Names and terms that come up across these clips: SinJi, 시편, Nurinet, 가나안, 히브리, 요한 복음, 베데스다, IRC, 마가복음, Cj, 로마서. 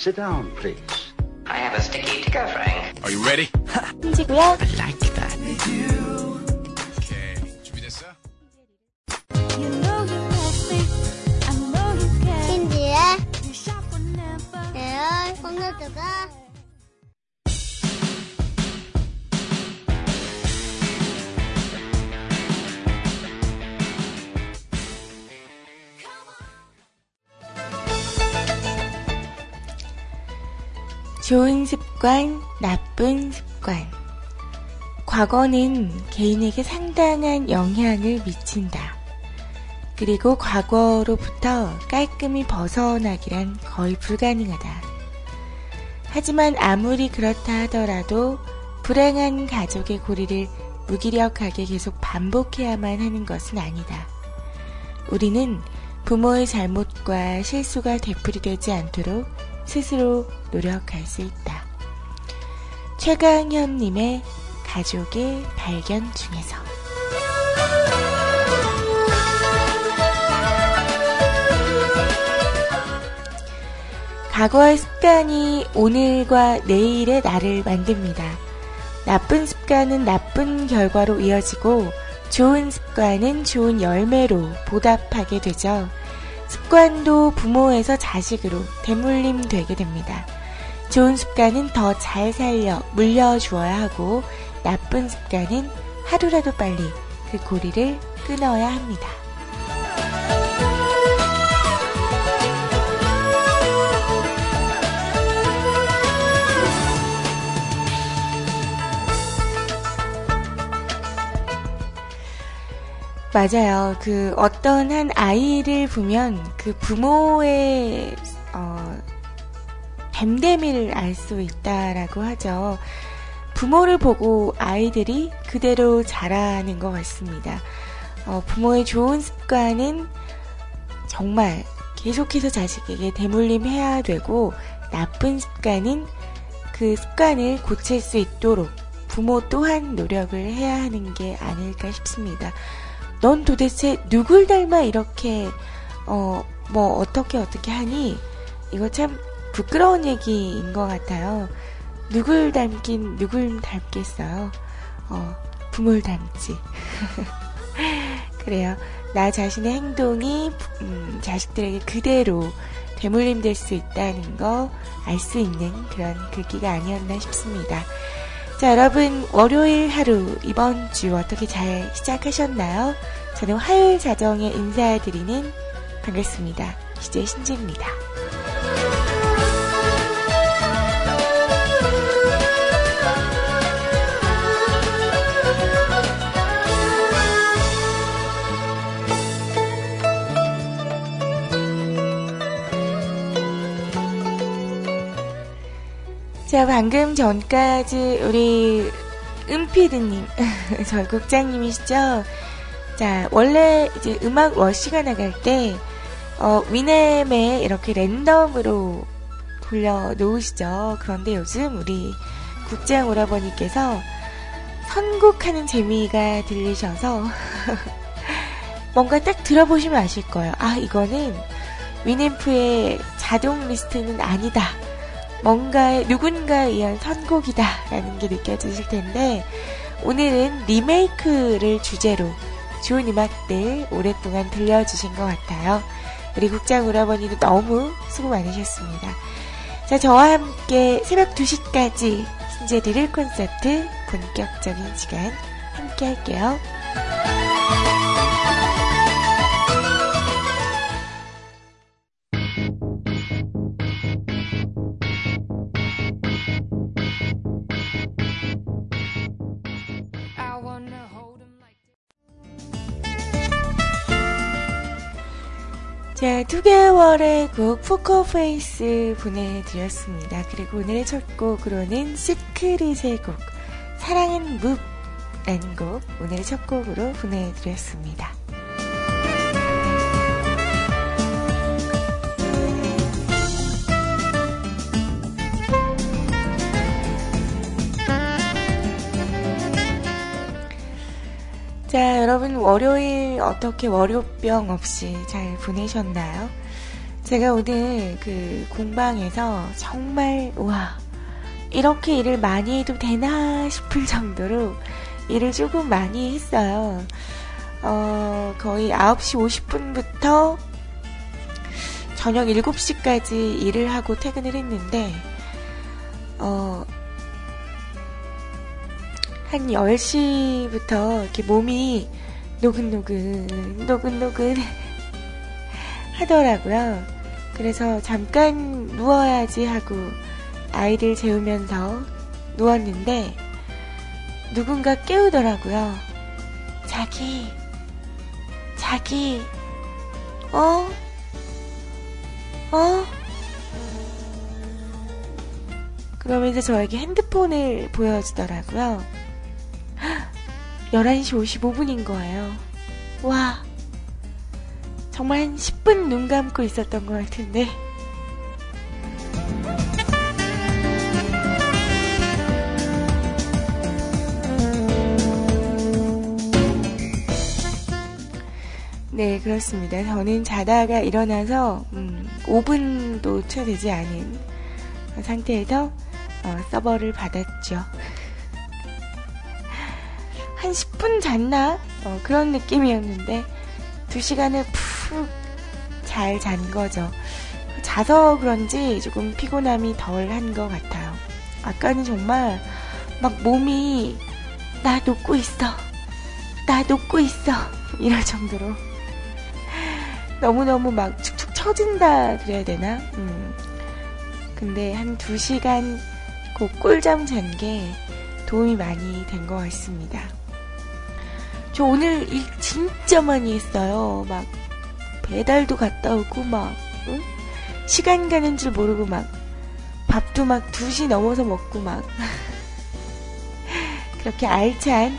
Sit down, please. I have a sticky to go, Frank. Are you ready? 신지구요. I like that. Okay. 준비됐어? 신지의 에어 콘서트가 좋은 습관, 나쁜 습관. 과거는 개인에게 상당한 영향을 미친다. 그리고 과거로부터 깔끔히 벗어나기란 거의 불가능하다. 하지만 아무리 그렇다 하더라도 불행한 가족의 고리를 무기력하게 계속 반복해야만 하는 것은 아니다. 우리는 부모의 잘못과 실수가 되풀이되지 않도록 스스로 노력할 수 있다. 최강현님의 가족의 발견 중에서. 과거의 습관이 오늘과 내일의 나를 만듭니다. 나쁜 습관은 나쁜 결과로 이어지고 좋은 습관은 좋은 열매로 보답하게 되죠. 습관도 부모에서 자식으로 대물림 되게 됩니다. 좋은 습관은 더 잘 살려 물려주어야 하고 나쁜 습관은 하루라도 빨리 그 고리를 끊어야 합니다. 맞아요. 그 어떤 한 아이를 보면 그 부모의 댐데미를 알 수 있다라고 하죠. 부모를 보고 아이들이 그대로 자라는 것 같습니다. 부모의 좋은 습관은 정말 계속해서 자식에게 대물림해야 되고 나쁜 습관은 그 습관을 고칠 수 있도록 부모 또한 노력을 해야 하는 게 아닐까 싶습니다. 넌 도대체 누굴 닮아 이렇게 어떻게 하니? 이거 참 부끄러운 얘기인 것 같아요. 누굴 닮긴 누굴 닮겠어요. 부모를 닮지. 그래요. 나 자신의 행동이 자식들에게 그대로 대물림될 수 있다는 거 알 수 있는 그런 글귀가 아니었나 싶습니다. 자, 여러분 월요일 하루 이번 주 어떻게 잘 시작하셨나요? 저는 화요일 자정에 인사드리는 반갑습니다. CJ 신지입니다. 자, 방금 전까지 우리 은피드님, 저희 국장님이시죠? 자, 원래 이제 음악 워시가 나갈 때, 위넴에 이렇게 랜덤으로 돌려놓으시죠. 그런데 요즘 우리 국장 오라버니께서 선곡하는 재미가 들리셔서, 뭔가 딱 들어보시면 아실 거예요. 아, 이거는 위넴프의 자동 리스트는 아니다. 뭔가의 누군가에 의한 선곡이다 라는 게 느껴지실 텐데 오늘은 리메이크를 주제로 좋은 음악들 오랫동안 들려주신 것 같아요. 우리 국장 오라버니도 너무 수고 많으셨습니다. 자, 저와 함께 새벽 2시까지 신제 리를 콘서트 본격적인 시간 함께 할게요. 자, 2개월의 곡 포커페이스 보내드렸습니다. 그리고 오늘의 첫 곡으로는 시크릿의 곡 사랑은 묵라는 곡 오늘의 첫 곡으로 보내드렸습니다. 자, 여러분 월요일 어떻게 월요병 없이 잘 보내셨나요? 제가 오늘 그 공방에서 정말 와 이렇게 일을 많이 해도 되나 싶을 정도로 일을 조금 많이 했어요. 거의 9시 50분부터 저녁 7시까지 일을 하고 퇴근을 했는데 한 10시부터 이렇게 몸이 노근노근 하더라고요. 그래서 잠깐 누워야지 하고 아이를 재우면서 누웠는데 누군가 깨우더라고요. 자기 그러면서 저에게 핸드폰을 보여주더라고요. 11시 55분인 거예요. 와, 정말 한 10분 눈 감고 있었던 것 같은데 네, 그렇습니다. 저는 자다가 일어나서 5분도 채 되지 않은 상태에서 서버를 받았죠. 한 10분 잤나? 그런 느낌이었는데 2시간을 푹 잘 잔 거죠. 자서 그런지 조금 피곤함이 덜 한 것 같아요. 아까는 정말 막 몸이 나 녹고 있어 이럴 정도로 너무너무 막 축축 처진다 그래야 되나? 근데 한 2시간 그 꿀잠 잔 게 도움이 많이 된 것 같습니다. 저 오늘 일 진짜 많이 했어요. 막 배달도 갔다 오고 막 시간 가는 줄 모르고 막 밥도 막 2시 넘어서 먹고 막 그렇게 알찬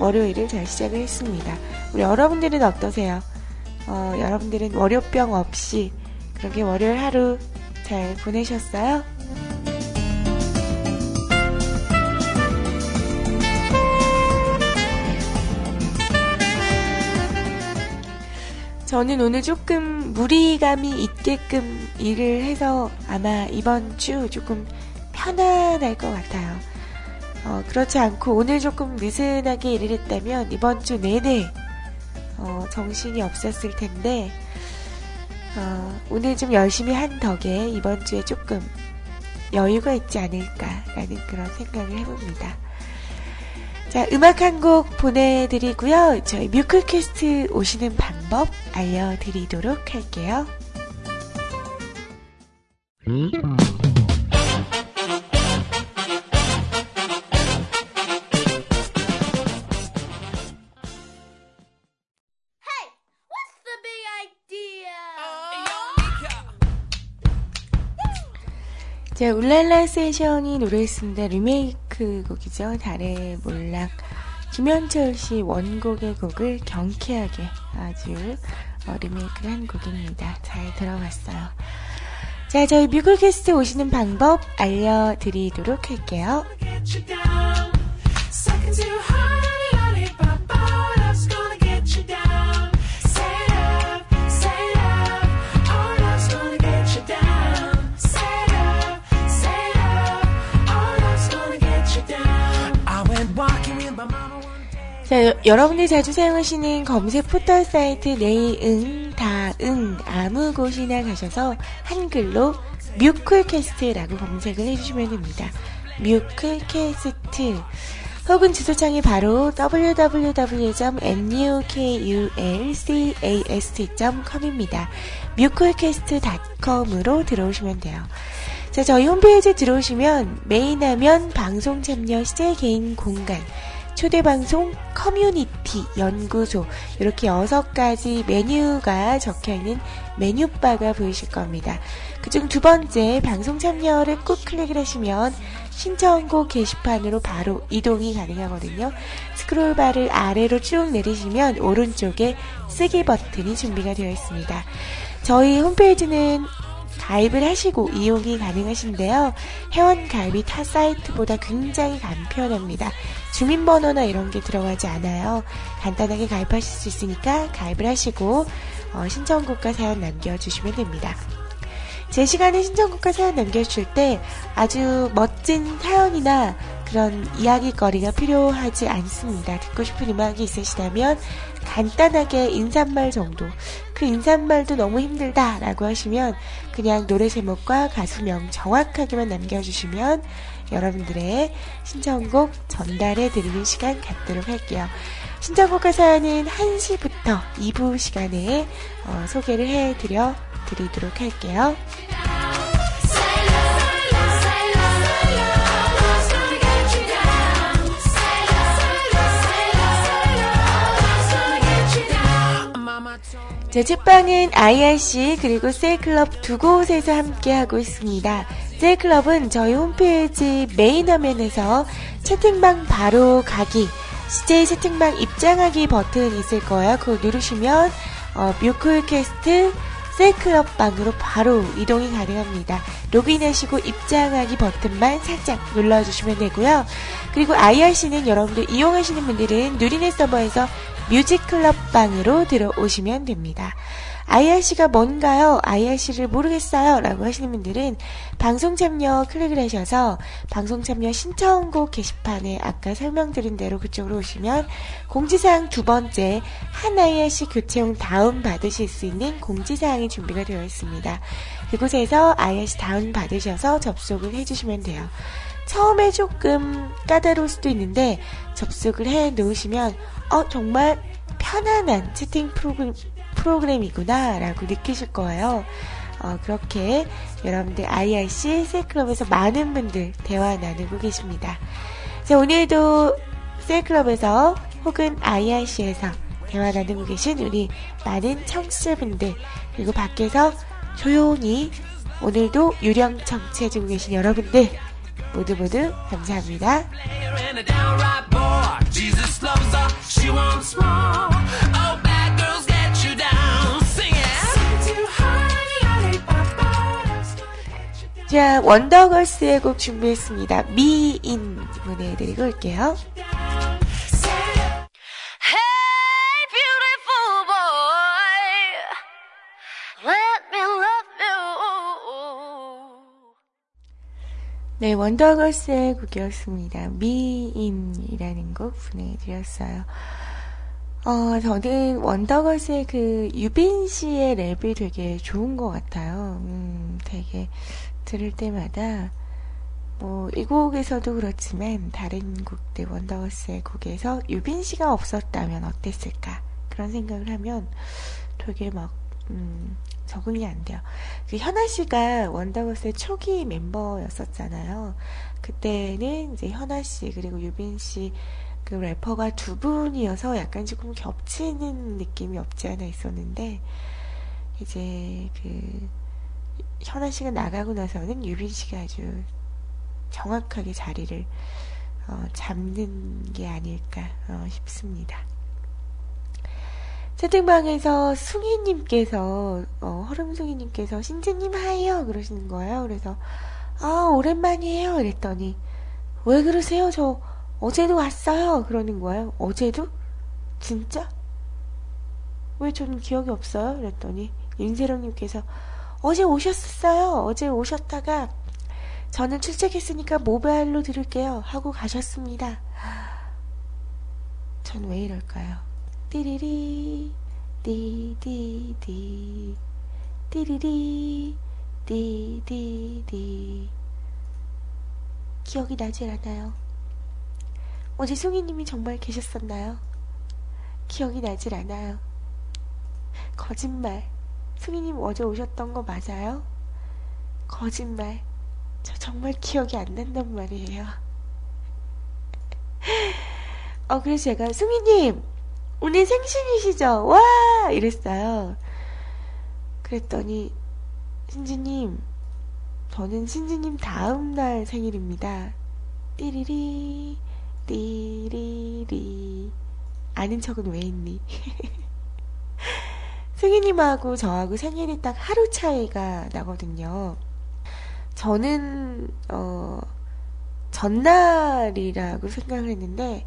월요일을 잘 시작을 했습니다. 우리 여러분들은 어떠세요? 여러분들은 월요병 없이 그렇게 월요일 하루 잘 보내셨어요? 저는 오늘 조금 무리감이 있게끔 일을 해서 아마 이번 주 조금 편안할 것 같아요. 그렇지 않고 오늘 조금 느슨하게 일을 했다면 이번 주 내내 정신이 없었을 텐데 오늘 좀 열심히 한 덕에 이번 주에 조금 여유가 있지 않을까라는 그런 생각을 해봅니다. 자, 음악 한 곡 보내드리고요. 저희 뮤클캐스트 오시는 방법 알려드리도록 할게요. 자, 울랄라 세션이 노래했습니다. 리메이크 곡이죠. 달의 몰락. 김현철씨 원곡의 곡을 경쾌하게 아주 리메이크를 한 곡입니다. 잘 들어봤어요. 자, 저희 뮤클캐스트 오시는 방법 알려드리도록 할게요. 자, 여러분들이 자주 사용하시는 검색 포털 사이트 네이응, 다응, 아무 곳이나 가셔서 한글로 뮤클캐스트라고 검색을 해주시면 됩니다. 뮤클캐스트 혹은 주소창이 바로 www.mukulcast.com입니다. mukulcast.com으로 들어오시면 돼요. 자, 저희 홈페이지에 들어오시면 메인 화면 방송 참여 시제 개인 공간 초대방송, 커뮤니티, 연구소 이렇게 6가지 메뉴가 적혀있는 메뉴바가 보이실 겁니다. 그중 2번째 방송 참여를 꼭 클릭을 하시면 신청곡 게시판으로 바로 이동이 가능하거든요. 스크롤바를 아래로 쭉 내리시면 오른쪽에 쓰기 버튼이 준비가 되어 있습니다. 저희 홈페이지는 가입을 하시고 이용이 가능하신데요. 회원가입이 타 사이트보다 굉장히 간편합니다. 주민번호나 이런 게 들어가지 않아요. 간단하게 가입하실 수 있으니까 가입을 하시고 신청곡과 사연 남겨주시면 됩니다. 제 시간에 신청곡과 사연 남겨주실 때 아주 멋진 사연이나 그런 이야기거리가 필요하지 않습니다. 듣고 싶은 음악이 있으시다면 간단하게 인사말 정도, 그 인사말도 너무 힘들다 라고 하시면 그냥 노래 제목과 가수명 정확하게만 남겨주시면 여러분들의 신청곡 전달해드리는 시간 갖도록 할게요. 신청곡과 사연은 1시부터 2부 시간에 소개를 해드려 드리도록 할게요. 제 책방은 IRC 그리고 셀클럽 두 곳에서 함께하고 있습니다. 셀클럽은 저희 홈페이지 메인 화면에서 채팅방 바로 가기, CJ 채팅방 입장하기 버튼 있을 거예요. 그거 누르시면 뮤클캐스트 셀클럽 방으로 바로 이동이 가능합니다. 로그인하시고 입장하기 버튼만 살짝 눌러주시면 되고요. 그리고 IRC는 여러분들 이용하시는 분들은 누리넷 서버에서 뮤직클럽 방으로 들어오시면 됩니다. IRC가 뭔가요? IRC를 모르겠어요 라고 하시는 분들은 방송 참여 클릭을 하셔서 방송 참여 신청곡 게시판에 아까 설명드린 대로 그쪽으로 오시면 공지사항 두 번째 한 IRC 교체용 다운받으실 수 있는 공지사항이 준비가 되어 있습니다. 그곳에서 IRC 다운받으셔서 접속을 해주시면 돼요. 처음에 조금 까다로울 수도 있는데 접속을 해 놓으시면 정말 편안한 채팅 프로그램이구나 라고 느끼실 거예요. 그렇게 여러분들 IRC 셀클럽에서 많은 분들 대화 나누고 계십니다. 자, 오늘도 셀클럽에서 혹은 IRC에서 대화 나누고 계신 우리 많은 청취자분들 그리고 밖에서 조용히 오늘도 유령 청취해주고 계신 여러분들 모두 모두 감사합니다. 자, 원더걸스의 곡 준비했습니다. 미인 보내드리고 올게요. 네, 원더걸스의 곡이었습니다. 미인이라는 곡 보내드렸어요. 저는 원더걸스의 유빈 씨의 랩이 되게 좋은 것 같아요. 되게 들을 때마다, 이 곡에서도 그렇지만, 다른 곡들, 원더걸스의 곡에서 유빈 씨가 없었다면 어땠을까? 그런 생각을 하면 되게 적응이 안 돼요. 현아 씨가 원더걸스의 초기 멤버였었잖아요. 그때는 이제 현아 씨 그리고 유빈 씨 그 래퍼가 두 분이어서 약간 조금 겹치는 느낌이 없지 않아 있었는데 이제 현아 씨가 나가고 나서는 유빈 씨가 아주 정확하게 자리를 잡는 게 아닐까 싶습니다. 채팅방에서 승희님께서 허름승희님께서 신지님 하이요 그러시는 거예요. 그래서 오랜만이에요 이랬더니 왜 그러세요? 저 어제도 왔어요 그러는 거예요. 어제도? 진짜? 왜 저는 기억이 없어요? 그랬더니 임세령님께서 어제 오셨어요. 어제 오셨다가 저는 출첵했으니까 모바일로 들을게요 하고 가셨습니다. 전 왜 이럴까요? 띠리리 디디디 띠리리 디디디 기억이 나질 않아요. 어제 송이님이 정말 계셨었나요? 기억이 나질 않아요. 거짓말. 송이님 어제 오셨던 거 맞아요? 거짓말. 저 정말 기억이 안 난단 말이에요. 그래서 제가 송이님 오늘 생신이시죠? 와! 이랬어요. 그랬더니 신지님, 저는 신지님 다음날 생일입니다. 띠리리 띠리리 아는 척은 왜 했니? 승희님하고 저하고 생일이 딱 하루 차이가 나거든요. 저는 전날이라고 생각을 했는데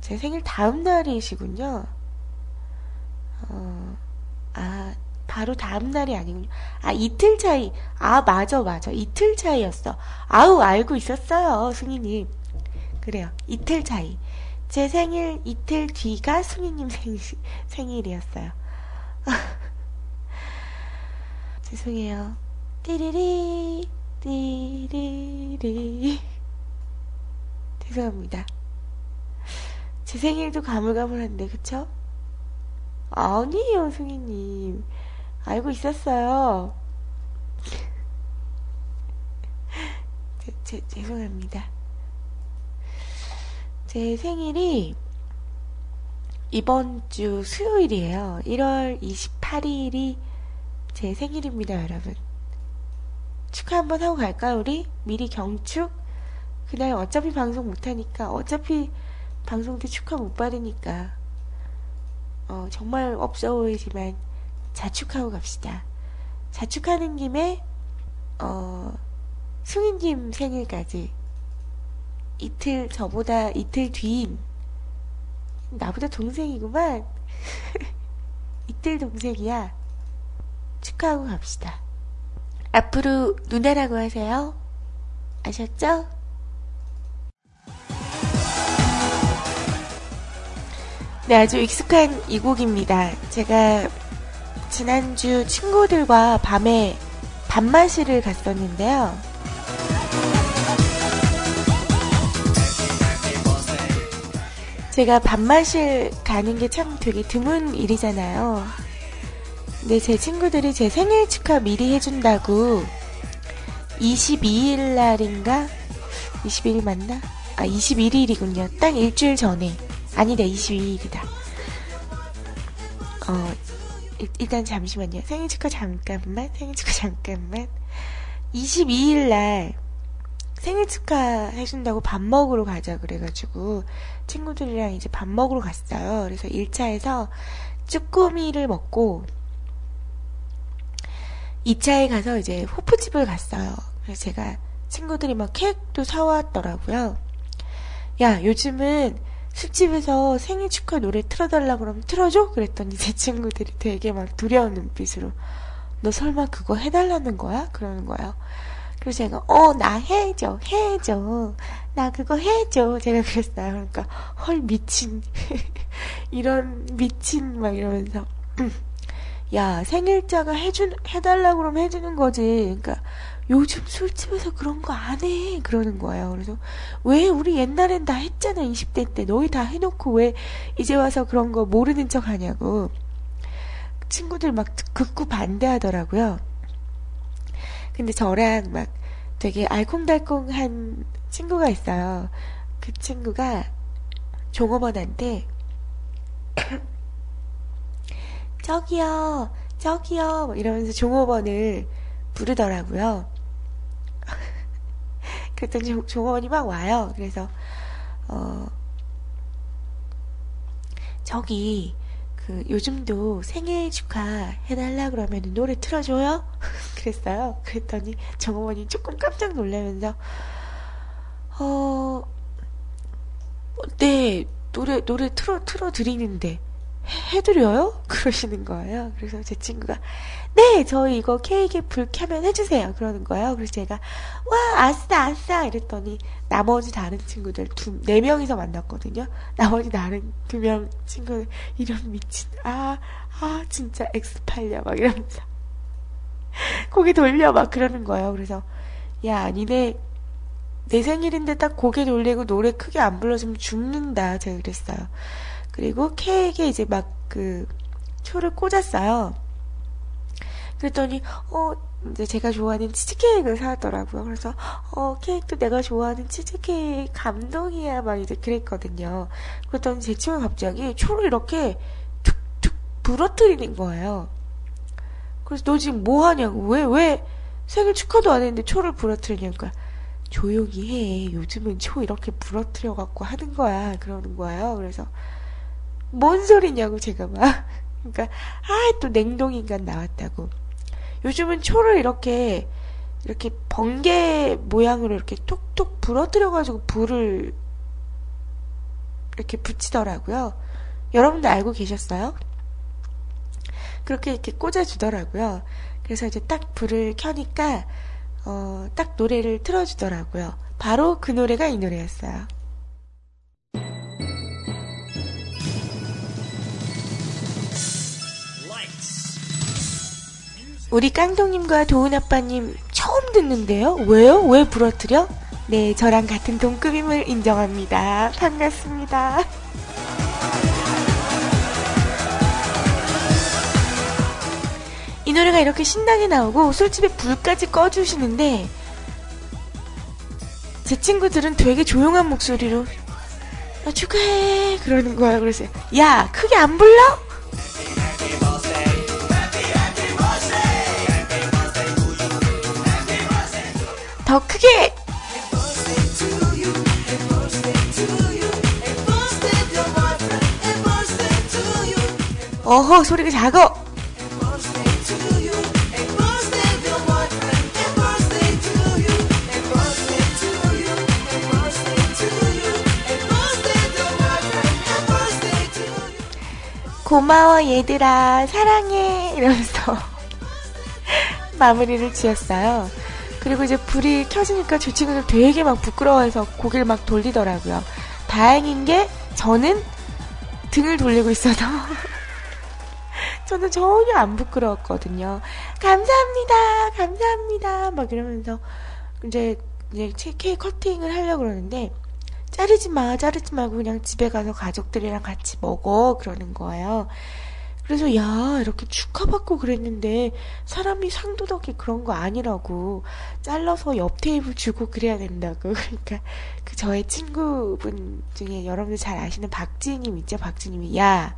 제 생일 다음 날이시군요. 아, 바로 다음 날이 아니군요. 아, 이틀 차이. 아, 맞아. 이틀 차이였어. 아우, 알고 있었어요, 승희님. 그래요, 이틀 차이. 제 생일 이틀 뒤가 승희님 생일이었어요. 죄송해요. 띠리리. 죄송합니다. 제 생일도 가물가물한데, 그쵸? 아니에요, 승희님. 알고 있었어요. 죄송합니다. 제 생일이 이번 주 수요일이에요. 1월 28일이 제 생일입니다, 여러분. 축하 한번 하고 갈까요, 우리? 미리 경축? 그날 어차피 방송 못하니까, 어차피 방송 때 축하 못 받으니까, 정말 없어 보이지만 자축하고 갑시다. 자축하는 김에 승희님 생일까지 이틀, 저보다 이틀 뒤인, 나보다 동생이구만. 이틀 동생이야. 축하하고 갑시다. 앞으로 누나라고 하세요. 아셨죠? 네, 아주 익숙한 이 곡입니다. 제가 지난주 친구들과 밤에 밤마시를 갔었는데요. 제가 밤마실 가는 게 참 되게 드문 일이잖아요. 근데 제 친구들이 제 생일 축하 미리 해준다고 22일 날인가? 21일 맞나? 아, 21일이군요. 딱 일주일 전에. 아니다, 22일이다. 일단 잠시만요. 생일 축하 잠깐만. 22일 날 생일 축하 해준다고 밥 먹으러 가자 그래가지고 친구들이랑 이제 밥 먹으러 갔어요. 그래서 1차에서 쭈꾸미를 먹고 2차에 가서 이제 호프집을 갔어요. 그래서 제가 친구들이 막 케이크도 사왔더라고요. 야, 요즘은 술집에서 생일 축하 노래 틀어달라고 그러면 틀어줘? 그랬더니 제 친구들이 되게 막 두려운 눈빛으로, 너 설마 그거 해달라는 거야? 그러는 거예요. 그래서 제가, 나 해줘. 나 그거 해줘. 제가 그랬어요. 그러니까, 헐, 미친. 이런 미친, 막 이러면서. 야, 생일자가 해달라고 그러면 해주는 거지. 그러니까, 요즘 술집에서 그런 거 안 해. 그러는 거예요. 그래서, 왜 우리 옛날엔 다 했잖아. 20대 때. 너희 다 해놓고 왜 이제 와서 그런 거 모르는 척 하냐고. 친구들 막 극구 반대하더라고요. 근데 저랑 막 되게 알콩달콩한 친구가 있어요. 그 친구가 종업원한테, 저기요. 이러면서 종업원을 부르더라고요. 그랬더니 종업원이 막 와요. 그래서 저기 그 요즘도 생일 축하해달라 그러면 노래 틀어줘요? 그랬어요. 그랬더니 종업원이 조금 깜짝 놀라면서 네, 노래 틀어드리는데 해드려요? 그러시는 거예요. 그래서 제 친구가, 네, 저희 이거 케이크에 불 켜면 해주세요. 그러는 거예요. 그래서 제가, 와, 아싸! 이랬더니, 나머지 다른 친구들 4명이서 만났거든요. 나머지 다른 2명 친구들, 이런 미친, 진짜 X팔려. 막 이러면서. 고개 돌려. 막 그러는 거예요. 그래서, 야, 니네, 내 생일인데 딱 고개 돌리고 노래 크게 안 불러주면 죽는다. 제가 그랬어요. 그리고 케이크에 이제 막 그 초를 꽂았어요. 그랬더니 이제 제가 좋아하는 치즈케이크를 사왔더라고요. 그래서 케이크도 내가 좋아하는 치즈케이크 감동이야 막 이제 그랬거든요. 그랬더니 제 친구가 갑자기 초를 이렇게 툭툭 부러뜨리는 거예요. 그래서 너 지금 뭐 하냐고, 왜 생일 축하도 안 했는데 초를 부러뜨리냐니까, 조용히 해. 요즘은 초 이렇게 부러뜨려 갖고 하는 거야. 그러는 거예요. 그래서 뭔 소리냐고 제가 막, 그러니까 또 냉동인간 나왔다고. 요즘은 초를 이렇게 번개 모양으로 이렇게 톡톡 부러뜨려가지고 불을 이렇게 붙이더라고요. 여러분도 알고 계셨어요? 그렇게 이렇게 꽂아주더라고요. 그래서 이제 딱 불을 켜니까 딱 노래를 틀어주더라고요. 바로 그 노래가 이 노래였어요. 우리 깡동님과 도훈아빠님 처음 듣는데요. 왜요? 왜 부러뜨려? 네, 저랑 같은 동급임을 인정합니다. 반갑습니다. 이 노래가 이렇게 신나게 나오고 술집에 불까지 꺼주시는데 제 친구들은 되게 조용한 목소리로 나 축하해 그러는 거야. 그래서 야, 크게 안 불러? 더 크게! 어허, 소리가 작아! 고마워 얘들아, 사랑해! 이러면서 마무리를 지었어요. 그리고 이제 불이 켜지니까 제 친구들 되게 막 부끄러워해서 고개를 막 돌리더라고요. 다행인 게 저는 등을 돌리고 있어서 저는 전혀 안 부끄러웠거든요. 감사합니다, 감사합니다 막 이러면서 이제 케이크 커팅을 하려고 그러는데 자르지 마, 자르지 말고 그냥 집에 가서 가족들이랑 같이 먹어 그러는 거예요. 그래서 야, 이렇게 축하받고 그랬는데 사람이 상도덕이 그런 거 아니라고 잘라서 옆 테이블 주고 그래야 된다고. 그러니까 그 저의 친구분 중에 여러분들 잘 아시는 박지희님 있죠? 박지희님이 야,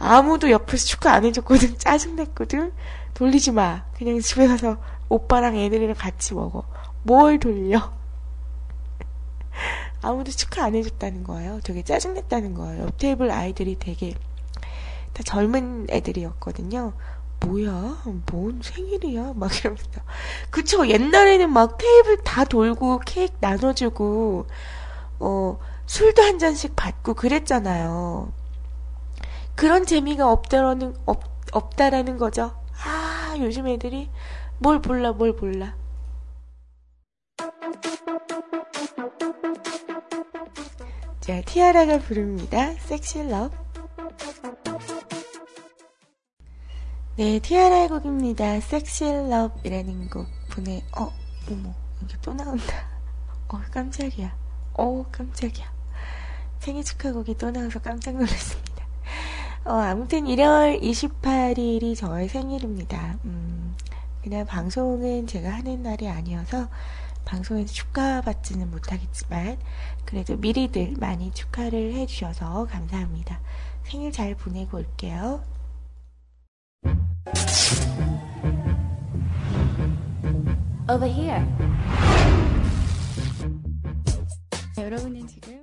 아무도 옆에서 축하 안 해줬거든, 짜증냈거든, 돌리지 마, 그냥 집에 가서 오빠랑 애들이랑 같이 먹어. 뭘 돌려? 아무도 축하 안 해줬다는 거예요. 되게 짜증냈다는 거예요. 옆 테이블 아이들이 되게 다 젊은 애들이었거든요. 뭐야, 뭔 생일이야 막 이러면서. 그쵸, 옛날에는 막 테이블 다 돌고 케이크 나눠주고 술도 한 잔씩 받고 그랬잖아요. 그런 재미가 없다라는 거죠. 아, 요즘 애들이 뭘 몰라. 자, 티아라가 부릅니다. 섹시러브. 네, 티아라의 곡입니다. 섹시러브이라는 곡 보내... 어머, 이게 또 나온다. 깜짝이야. 생일 축하 곡이 또 나와서 깜짝 놀랐습니다. 아무튼 1월 28일이 저의 생일입니다. 그날 방송은 제가 하는 날이 아니어서 방송에서 축하받지는 못하겠지만 그래도 미리들 많이 축하를 해주셔서 감사합니다. 생일 잘 보내고 올게요. Over here. 네, 여러분은 지금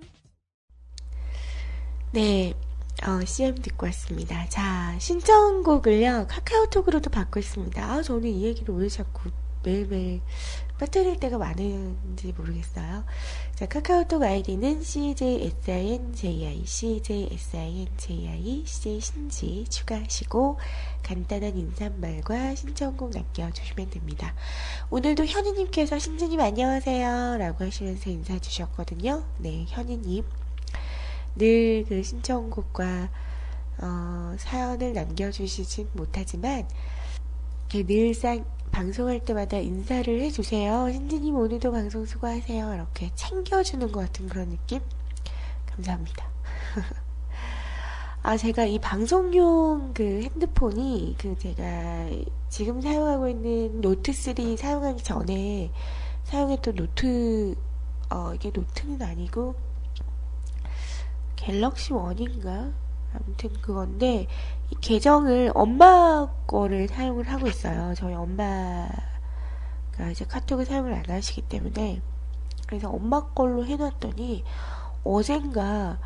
CM 듣고 왔습니다. 자, 신청곡을요 카카오톡으로도 받고 있습니다. 저는 이 얘기를 왜 자꾸 매일매일 빠뜨릴 때가 많은지 모르겠어요. 자, 카카오톡 아이디는 CJ SINJI CJ 신지 추가하시고 간단한 인사말과 신청곡 남겨주시면 됩니다. 오늘도 현이님께서 신지님 안녕하세요 라고 하시면서 인사해 주셨거든요. 네, 현이님 늘 그 신청곡과 사연을 남겨주시진 못하지만 늘상 방송할 때마다 인사를 해주세요. 신지님 오늘도 방송 수고하세요. 이렇게 챙겨주는 것 같은 그런 느낌? 감사합니다. 제가 이 방송용 그 핸드폰이 제가 지금 사용하고 있는 노트3 사용하기 전에 사용했던 노트, 이게 노트는 아니고 갤럭시 1인가? 아무튼 그건데 이 계정을 엄마 거를 사용을 하고 있어요. 저희 엄마가 이제 카톡을 사용을 안 하시기 때문에. 그래서 엄마 걸로 해놨더니 어젠가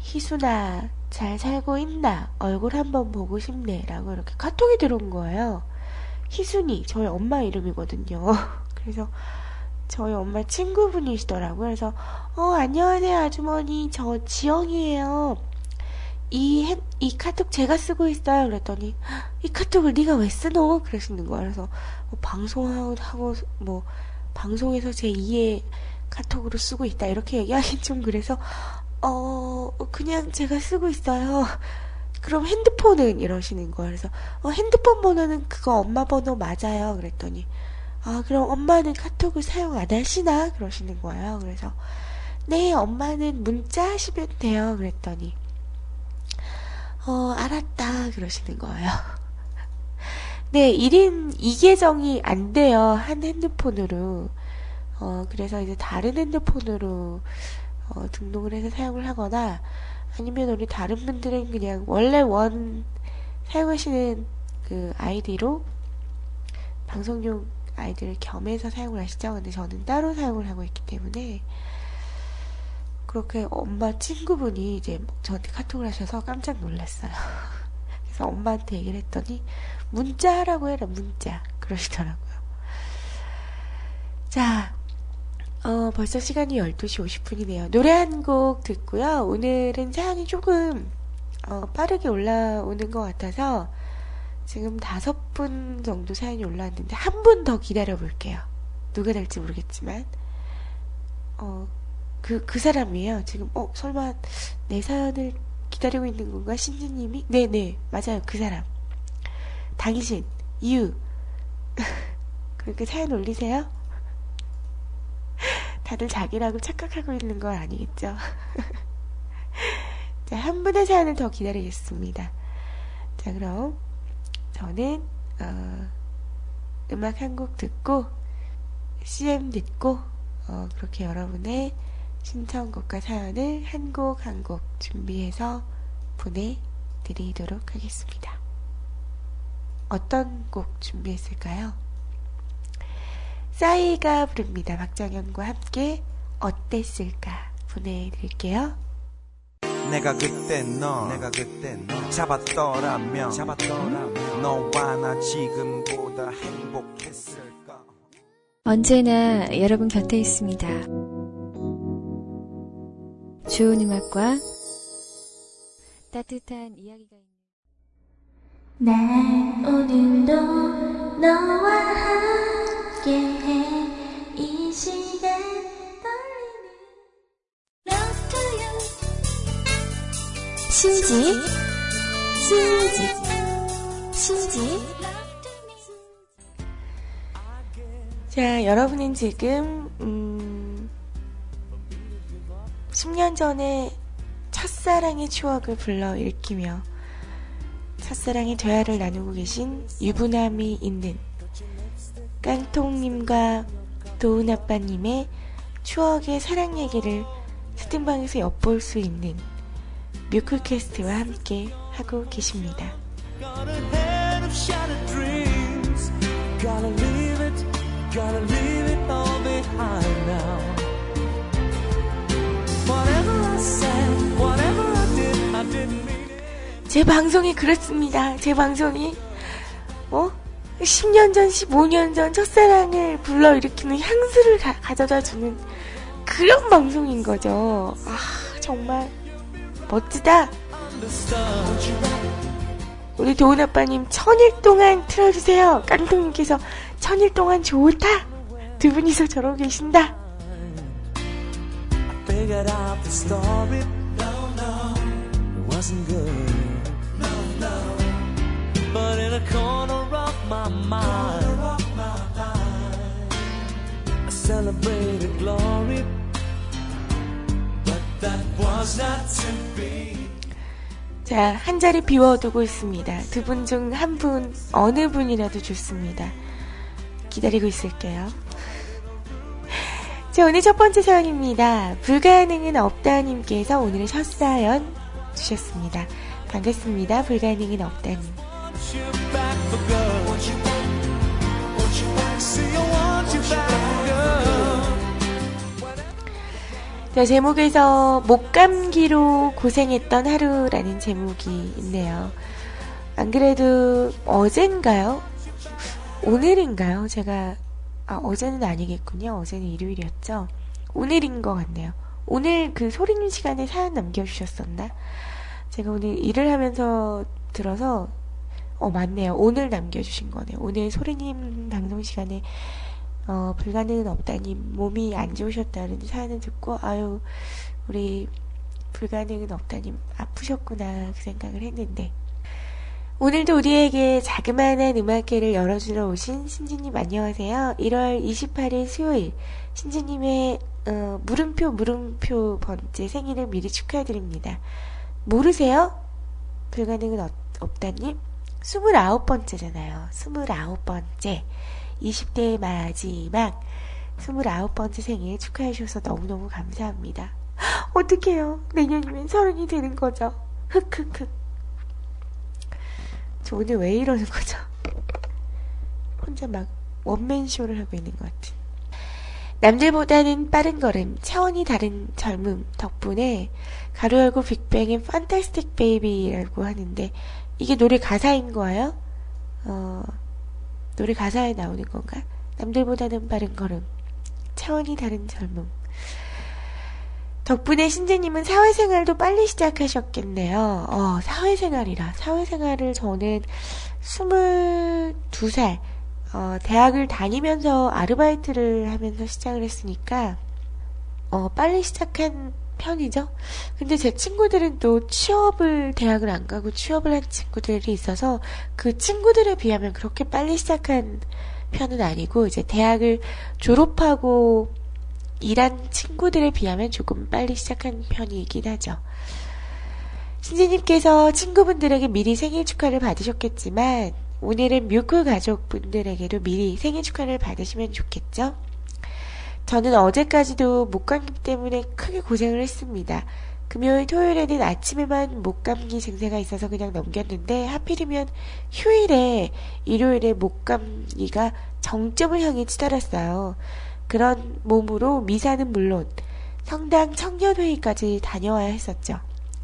희순아 잘 살고 있나? 얼굴 한번 보고 싶네 라고 이렇게 카톡이 들어온 거예요. 희순이 저희 엄마 이름이거든요. 그래서 저희 엄마 친구분이시더라고요. 그래서 안녕하세요 아주머니, 저 지영이에요. 이 카톡 제가 쓰고 있어요. 그랬더니 이 카톡을 네가 왜 쓰노? 그러시는 거야. 그래서 방송하고 뭐 방송에서 제 2의 카톡으로 쓰고 있다 이렇게 얘기하긴 좀 그래서 그냥 제가 쓰고 있어요. 그럼 핸드폰은? 이러시는 거야. 그래서 핸드폰 번호는 그거 엄마 번호 맞아요. 그랬더니 아 그럼 엄마는 카톡을 사용 안 하시나? 그러시는 거예요. 그래서 네 엄마는 문자 하시면 돼요. 그랬더니 알았다 그러시는 거예요. 네 1인 2계정이 안 돼요. 한 핸드폰으로. 그래서 이제 다른 핸드폰으로 등록을 해서 사용을 하거나 아니면 우리 다른 분들은 그냥 원래 원 사용하시는 그 아이디로 방송용 아이디를 겸해서 사용을 하시죠. 근데 저는 따로 사용을 하고 있기 때문에 그렇게 엄마 친구분이 이제 저한테 카톡을 하셔서 깜짝 놀랐어요. 그래서 엄마한테 얘기를 했더니 문자 하라고 해라 문자 그러시더라고요. 자, 벌써 시간이 12시 50분이네요. 노래 한 곡 듣고요. 오늘은 사연이 조금 빠르게 올라오는 것 같아서 지금 5분 정도 사연이 올라왔는데 한 분 더 기다려볼게요. 누가 될지 모르겠지만 그 사람이에요. 지금 설마 내 사연을 기다리고 있는 건가? 신지님이? 네네 맞아요 그 사람. 당신 you 그렇게 사연 올리세요? 다들 자기라고 착각하고 있는 건 아니겠죠? 자, 한 분의 사연을 더 기다리겠습니다. 자 그럼 저는 음악 한 곡 듣고 CM 듣고 그렇게 여러분의 신청곡과 사연을 한 곡 한 곡 준비해서 보내드리도록 하겠습니다. 어떤 곡 준비했을까요? 싸이가 부릅니다. 박정현과 함께 어땠을까 보내드릴게요. 내가 그때 너 잡았더라면 너와 나 지금보다 행복했을까. 언제나 여러분 곁에 있습니다. 좋은 음악과 따뜻한 이야기가 있는 날 오늘도 너와 함께해 이 시간 떨리는 Love to you 신지 자 여러분은 지금 10년 전에 첫사랑의 추억을 불러일으키며 첫사랑의 대화를 나누고 계신 유부남이 있는 깡통님과 도훈아빠님의 추억의 사랑 얘기를 채팅방에서 엿볼 수 있는 뮤클캐스트와 함께 하고 계십니다. 제 방송이 그렇습니다. 제 방송이 10년 전, 15년 전 첫사랑을 불러일으키는 향수를 가져다주는 그런 방송인 거죠. 아 정말 멋지다. 우리 도훈아빠님 1000일 동안 틀어주세요. 깡통님께서 1000일 동안 좋다. 두 분이서 저러고 계신다. 자, 한 자리 비워두고 있습니다. 두 분 중 한 분, 어느 분이라도 좋습니다. 기다리고 있을게요. 자, 오늘 첫 번째 사연입니다. 불가능은 없다님께서 오늘의 첫 사연 주셨습니다. 반갑습니다. 불가능은 없다님. 자, 제목에서 목감기로 고생했던 하루라는 제목이 있네요. 안 그래도 어젠가요? 오늘인가요? 제가 어제는 아니겠군요. 어제는 일요일이었죠. 오늘인 것 같네요. 오늘 그 소리님 시간에 사연 남겨주셨었나? 제가 오늘 일을 하면서 들어서 맞네요. 오늘 남겨주신 거네요. 오늘 소리님 방송 시간에 불가능은 없다님 몸이 안 좋으셨다는 사연을 듣고 아유 우리 불가능은 없다님 아프셨구나 그 생각을 했는데 오늘도 우리에게 자그마한 음악회를 열어주러 오신 신지님 안녕하세요. 1월 28일 수요일 신지님의 물음표 번째 생일을 미리 축하드립니다. 모르세요? 불가능은 없다님? 29번째잖아요. 29번째 20대의 마지막 29번째 생일 축하해 주셔서 너무너무 감사합니다. 어떡해요. 내년이면 30이 되는 거죠. 흑흑흑. 저 오늘 왜 이러는 거죠? 혼자 막 원맨쇼를 하고 있는 것 같은. 남들보다는 빠른 걸음, 차원이 다른 젊음 덕분에 가로 열고 빅뱅의 판타스틱 베이비라고 하는데 이게 노래 가사인 거예요? 노래 가사에 나오는 건가? 남들보다는 빠른 걸음, 차원이 다른 젊음. 덕분에 신재님은 사회생활도 빨리 시작하셨겠네요. 사회생활이라. 사회생활을 저는 22살, 대학을 다니면서 아르바이트를 하면서 시작을 했으니까, 빨리 시작한 편이죠? 근데 제 친구들은 또 대학을 안 가고 취업을 한 친구들이 있어서 그 친구들에 비하면 그렇게 빨리 시작한 편은 아니고, 이제 대학을 졸업하고, 일한 친구들에 비하면 조금 빨리 시작한 편이긴 하죠. 신지님께서 친구분들에게 미리 생일 축하를 받으셨겠지만 오늘은 뮤크 가족분들에게도 미리 생일 축하를 받으시면 좋겠죠. 저는 어제까지도 목감기 때문에 크게 고생을 했습니다. 금요일 토요일에는 아침에만 목감기 증세가 있어서 그냥 넘겼는데 하필이면 휴일에 일요일에 목감기가 정점을 향해 치달았어요. 그런 몸으로 미사는 물론 성당 청년회의까지 다녀와야 했었죠.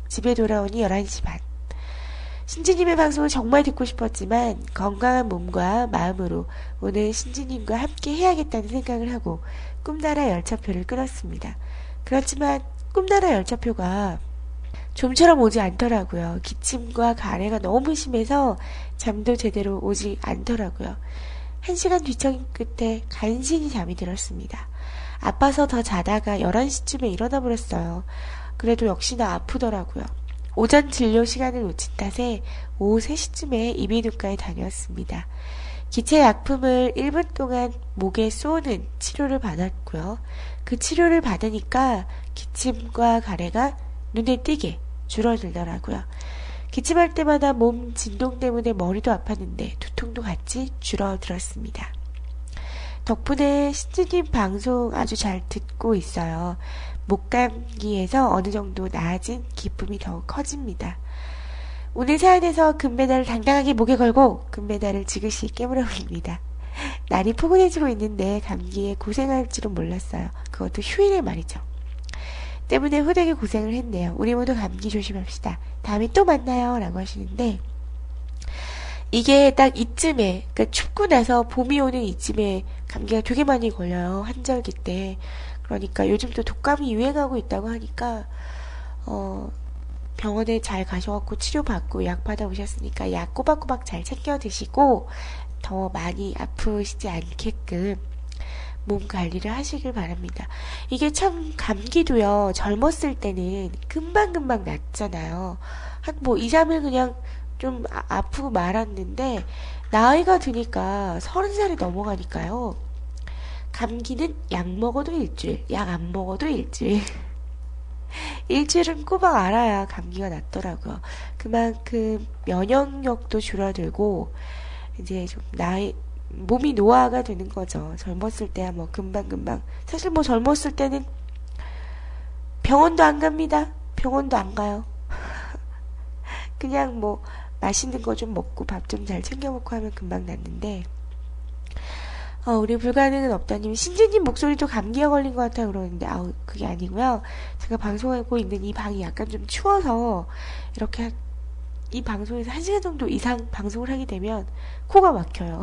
집에 돌아오니 11시 반. 신지님의 방송을 정말 듣고 싶었지만 건강한 몸과 마음으로 오늘 신지님과 함께 해야겠다는 생각을 하고 꿈나라 열차표를 끊었습니다. 그렇지만 꿈나라 열차표가 좀처럼 오지 않더라고요. 기침과 가래가 너무 심해서 잠도 제대로 오지 않더라고요. 1시간 뒤척임 끝에 간신히 잠이 들었습니다. 아파서 더 자다가 11시쯤에 일어나 버렸어요. 그래도 역시나 아프더라고요. 오전 진료 시간을 놓친 탓에 오후 3시쯤에 이비인후과에 다녀왔습니다. 기체 약품을 1분 동안 목에 쏘는 치료를 받았고요. 그 치료를 받으니까 기침과 가래가 눈에 띄게 줄어들더라고요. 기침할 때마다 몸 진동 때문에 머리도 아팠는데 두통도 같이 줄어들었습니다. 덕분에 신지님 방송 아주 잘 듣고 있어요. 목감기에서 어느 정도 나아진 기쁨이 더욱 커집니다. 오늘 사연에서 금메달을 당당하게 목에 걸고 금메달을 지그시 깨물어 올립니다. 날이 포근해지고 있는데 감기에 고생할 줄은 몰랐어요. 그것도 휴일에 말이죠. 때문에 후되게 고생을 했네요. 우리 모두 감기 조심합시다. 다음에 또 만나요. 라고 하시는데 이게 딱 이쯤에 그러니까 춥고 나서 봄이 오는 이쯤에 감기가 되게 많이 걸려요. 한절기 때. 그러니까 요즘 또 독감이 유행하고 있다고 하니까 병원에 잘 가셔갖고 치료받고 약 받아오셨으니까 약 꼬박꼬박 잘 챙겨 드시고 더 많이 아프시지 않게끔 몸 관리를 하시길 바랍니다. 이게 참 감기도요. 젊었을 때는 금방금방 낫잖아요. 한 2-3일 그냥 좀 아프고 말았는데 나이가 드니까 30살이 넘어가니까요. 감기는 약 먹어도 일주일, 약 안 먹어도 일주일. 일주일은 꼬박 알아야 감기가 낫더라고요. 그만큼 면역력도 줄어들고 이제 좀 몸이 노화가 되는 거죠. 젊었을 때야 금방금방. 사실 젊었을 때는 병원도 안 갑니다. 병원도 안 가요. 그냥 맛있는 거 좀 먹고 밥 좀 잘 챙겨 먹고 하면 금방 낫는데 우리 불가능은 없다님 신지님 목소리도 감기에 걸린 것 같아요 그러는데 그게 아니고요. 제가 방송하고 있는 이 방이 약간 좀 추워서 이렇게 이 방송에서 1시간 정도 이상 방송을 하게 되면 코가 막혀요.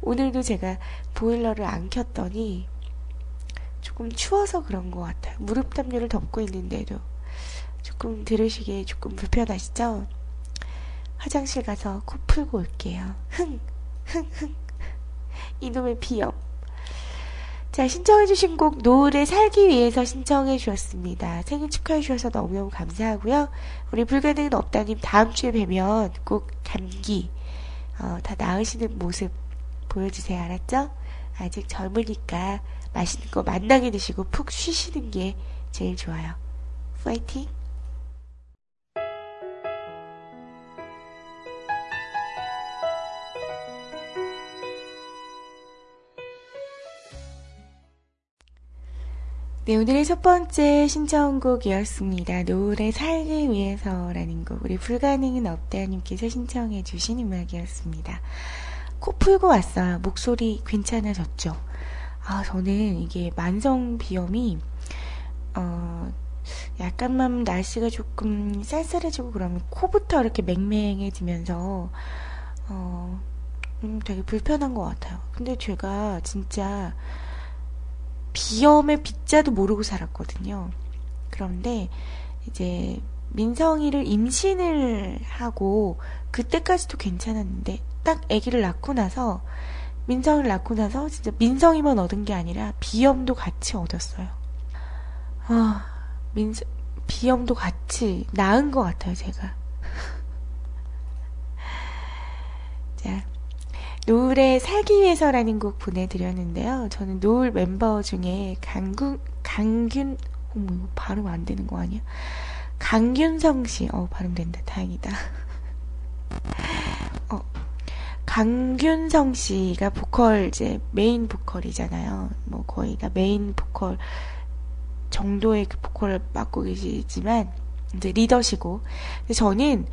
오늘도 제가 보일러를 안 켰더니 조금 추워서 그런 것 같아요. 무릎 담요를 덮고 있는데도 조금 들으시기에 조금 불편하시죠? 화장실 가서 코 풀고 올게요. 흥. 이놈의 비염. 자, 신청해주신 곡 노을에 살기 위해서 신청해주셨습니다. 생일 축하해주셔서 너무너무 감사하고요. 우리 불가능은 없다님 다음주에 뵈면 꼭 감기 다 나으시는 모습 보여주세요. 알았죠? 아직 젊으니까 맛있는 거 만나게 드시고 푹 쉬시는 게 제일 좋아요. 파이팅! 네, 오늘의 첫 번째 신청곡이었습니다. 노을에 살기 위해서라는 곡, 우리 불가능은 없다님께서 신청해 주신 음악이었습니다. 코 풀고 왔어요. 목소리 괜찮아졌죠? 아, 저는 이게 만성 비염이 약간만 날씨가 조금 쌀쌀해지고 그러면 코부터 이렇게 맹맹해지면서 되게 불편한 것 같아요. 근데 제가 진짜 비염의 빗자도 모르고 살았거든요. 그런데 이제 민성이를 임신을 하고 그때까지도 괜찮았는데 딱 아기를 낳고 나서 민성이를 낳고 나서 진짜 민성이만 얻은 게 아니라 비염도 같이 얻었어요. 비염도 같이 나은 것 같아요, 제가. 자, 노을에 살기 위해서라는 곡 보내드렸는데요. 저는 노을 멤버 중에 어머, 이거 발음 안 되는 거 아니야? 강균성 씨, 발음된다. 다행이다. 강균성 씨가 보컬, 이제 메인 보컬이잖아요. 뭐 거의 다 메인 보컬 정도의 그 보컬을 맡고 계시지만 이제 리더시고, 근데 저는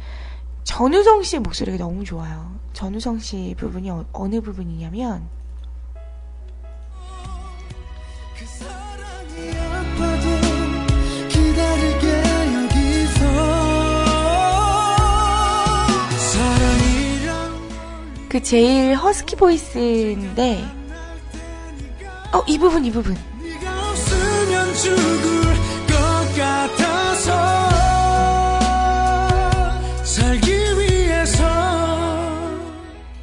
전우성 씨의 목소리가 너무 좋아요. 전우성 씨 부분이 어느 부분이냐면 그 사랑이 아파도 기다릴게 여기서 사랑이란 그 제일 허스키 보이스인데 이 부분 네가 없으면 죽을 것 같아서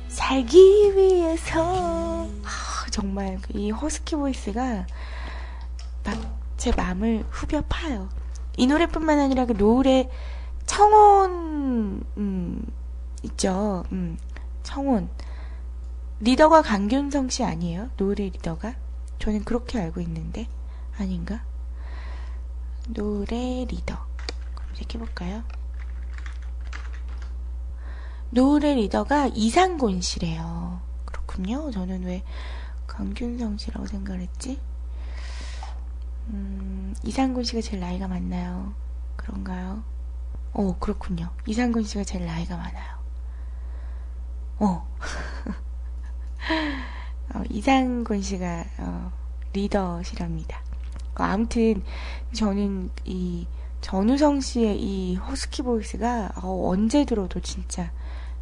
살기 위해서. 정말 이 허스키 보이스가 막 제 마음을 후벼 파요. 이 노래뿐만 아니라 그 노을의 청혼 있죠. 청혼 리더가 강균성 씨 아니에요? 노을의 리더가? 저는 그렇게 알고 있는데 아닌가? 노을의 리더 검색해볼까요? 노을의 리더가 이상곤 씨래요. 그렇군요. 저는 왜 강균성 씨라고 생각을 했지? 이상곤 씨가 제일 나이가 많나요? 그런가요? 그렇군요. 이상곤 씨가 제일 나이가 많아요. 이상곤 씨가 리더시랍니다. 아무튼 저는 이 전우성 씨의 이 허스키 보이스가 언제 들어도 진짜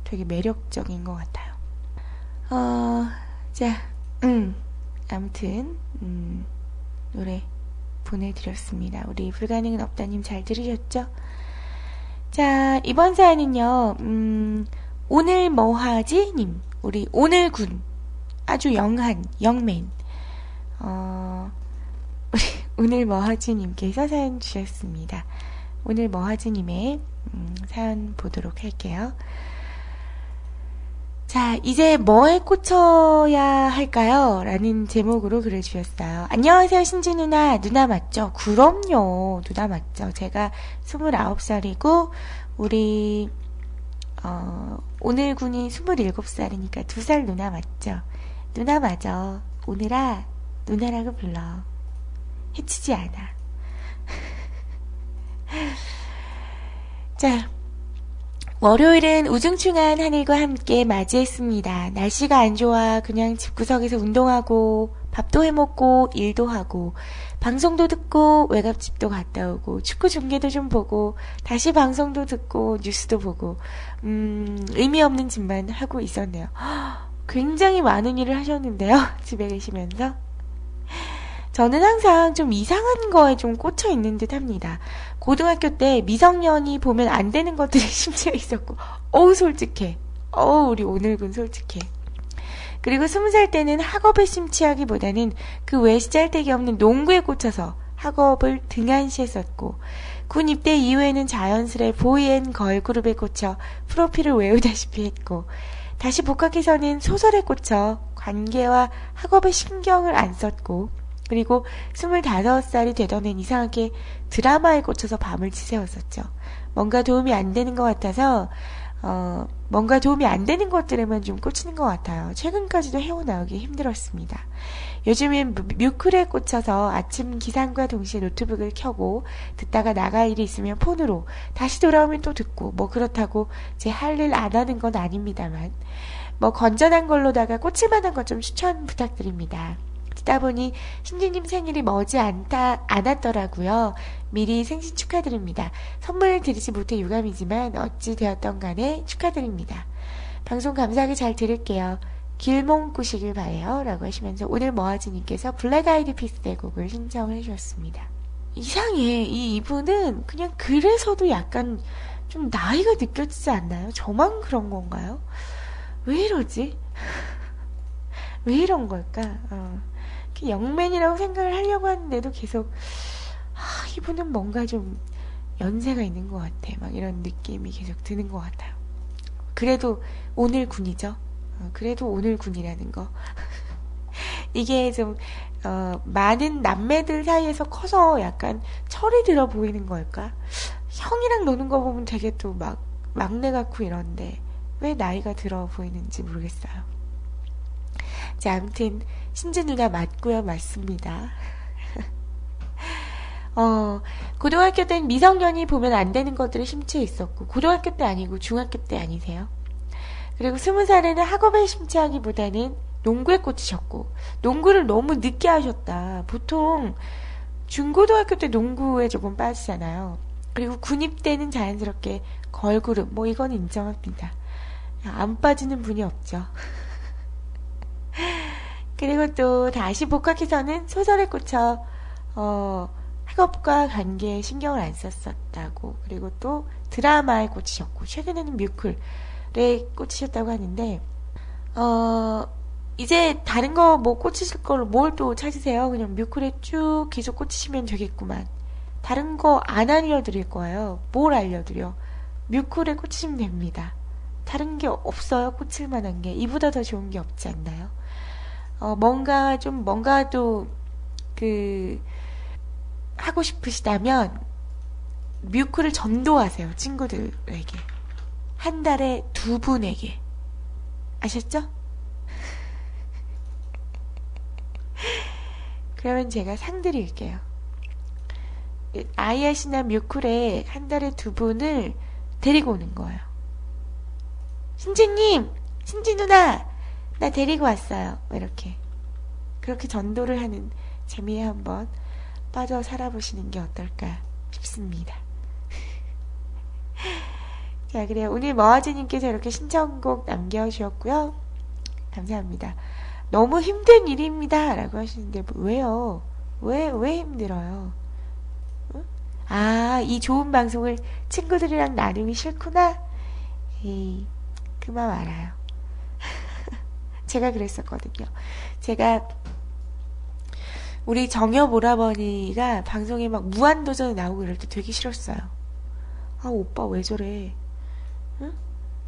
되게 매력적인 것 같아요. 아무튼 노래 보내드렸습니다. 우리 불가능은 없다님 잘 들으셨죠? 자, 이번 사연은요. 오늘 뭐하지?님, 우리 오늘군 아주 영한 영맨 우리 오늘 뭐하지님께서 사연 주셨습니다. 오늘 뭐하지님의 사연 보도록 할게요. 자, 이제 뭐에 꽂혀야 할까요? 라는 제목으로 글을 주셨어요. 안녕하세요, 신지 누나. 누나 맞죠? 그럼요, 누나 맞죠. 제가 29살이고 우리 오늘군이 27살이니까 2살 누나 맞죠? 누나 맞아. 오늘아, 누나라고 불러. 해치지 않아. 자, 월요일은 우중충한 하늘과 함께 맞이했습니다. 날씨가 안 좋아 그냥 집구석에서 운동하고 밥도 해먹고 일도 하고 방송도 듣고 외갓집도 갔다 오고 축구 중계도 좀 보고 다시 방송도 듣고 뉴스도 보고 의미 없는 짓만 하고 있었네요. 굉장히 많은 일을 하셨는데요. 집에 계시면서. 저는 항상 좀 이상한 거에 좀 꽂혀 있는 듯 합니다. 고등학교 때 미성년이 보면 안 되는 것들이 심지어 있었고, 어우 솔직해. 어우 우리 오늘군 솔직해. 그리고 20살 때는 학업에 심취하기보다는 그 외 시잘데기 없는 농구에 꽂혀서 학업을 등한시했었고, 군 입대 이후에는 자연스레 보이앤걸그룹에 꽂혀 프로필을 외우다시피 했고, 다시 복학해서는 소설에 꽂혀 관계와 학업에 신경을 안 썼고, 그리고 25살이 되던 해는 이상하게 드라마에 꽂혀서 밤을 지새웠었죠. 뭔가 도움이 안 되는 것 같아서 뭔가 도움이 안 되는 것들에만 좀 꽂히는 것 같아요. 최근까지도 헤어나오기 힘들었습니다. 요즘엔 뮤클에 꽂혀서 아침 기상과 동시에 노트북을 켜고, 듣다가 나갈 일이 있으면 폰으로, 다시 돌아오면 또 듣고, 뭐 그렇다고 제 할 일 안 하는 건 아닙니다만, 뭐 건전한 걸로다가 꽂힐 만한 것 좀 추천 부탁드립니다. 듣다 보니 신지님 생일이 머지 않았더라고요. 미리 생신 축하드립니다. 선물을 드리지 못해 유감이지만 어찌 되었던 간에 축하드립니다. 방송 감사하게 잘 들을게요. 길몽 꾸시길 바래요. 라고 하시면서 오늘 머아지님께서 블랙 아이드 피스의 곡을 신청을 해주셨습니다. 이상해. 이분은 그냥 그래서도 약간 좀 나이가 느껴지지 않나요? 저만 그런 건가요? 왜 이러지? 왜 이런 걸까? 영맨이라고 생각을 하려고 하는데도 계속 이분은 뭔가 좀 연세가 있는 것 같아, 막 이런 느낌이 계속 드는 것 같아요. 그래도 오늘 군이죠. 그래도 오늘 군이라는 거 이게 좀 많은 남매들 사이에서 커서 약간 철이 들어 보이는 걸까? 형이랑 노는 거 보면 되게 또 막 막내 같고 이런데 왜 나이가 들어 보이는지 모르겠어요. 자, 아무튼 신지 누나 맞고요, 맞습니다. 고등학교 때는 미성년이 보면 안 되는 것들이 심취해 있었고, 고등학교 때 아니고 중학교 때 아니세요? 그리고 20살에는 학업에 심취하기보다는 농구에 꽂히셨고, 농구를 너무 늦게 하셨다. 보통 중고등학교 때 농구에 조금 빠지잖아요. 그리고 군입 때는 자연스럽게 걸그룹, 뭐 이건 인정합니다. 안 빠지는 분이 없죠. 그리고 또 다시 복학해서는 소설에 꽂혀 학업과 관계에 신경을 안 썼었다고, 그리고 또 드라마에 꽂히셨고, 최근에는 뮤클에 꽂히셨다고 하는데 이제 다른 거 뭐 꽂히실 걸로 뭘 또 찾으세요? 그냥 뮤클에 쭉 계속 꽂히시면 되겠구만. 다른 거 안 알려드릴 거예요. 뭘 알려드려? 뮤클에 꽂히시면 됩니다. 다른 게 없어요. 꽂힐 만한 게. 이보다 더 좋은 게 없지 않나요? 뭔가 하고 싶으시다면, 뮤클을 전도하세요, 친구들에게. 한 달에 2분에게. 아셨죠? 그러면 제가 상 드릴게요. IRC나 뮤클에 한 달에 2분을 데리고 오는 거예요. 신지님! 신지 누나! 나 데리고 왔어요. 이렇게. 그렇게 전도를 하는 재미에 한번 빠져 살아보시는 게 어떨까 싶습니다. 자, 그래요. 오늘 머아지님께서 이렇게 신청곡 남겨주셨고요. 감사합니다. 너무 힘든 일입니다. 라고 하시는데, 왜요? 왜 힘들어요? 응? 아, 이 좋은 방송을 친구들이랑 나누기 싫구나? 에이, 그만 알아요. 제가 그랬었거든요. 제가 우리 정엽 오라버니가 방송에 막 무한도전에 나오고 이럴 때 되게 싫었어요. 아, 오빠 왜 저래? 응?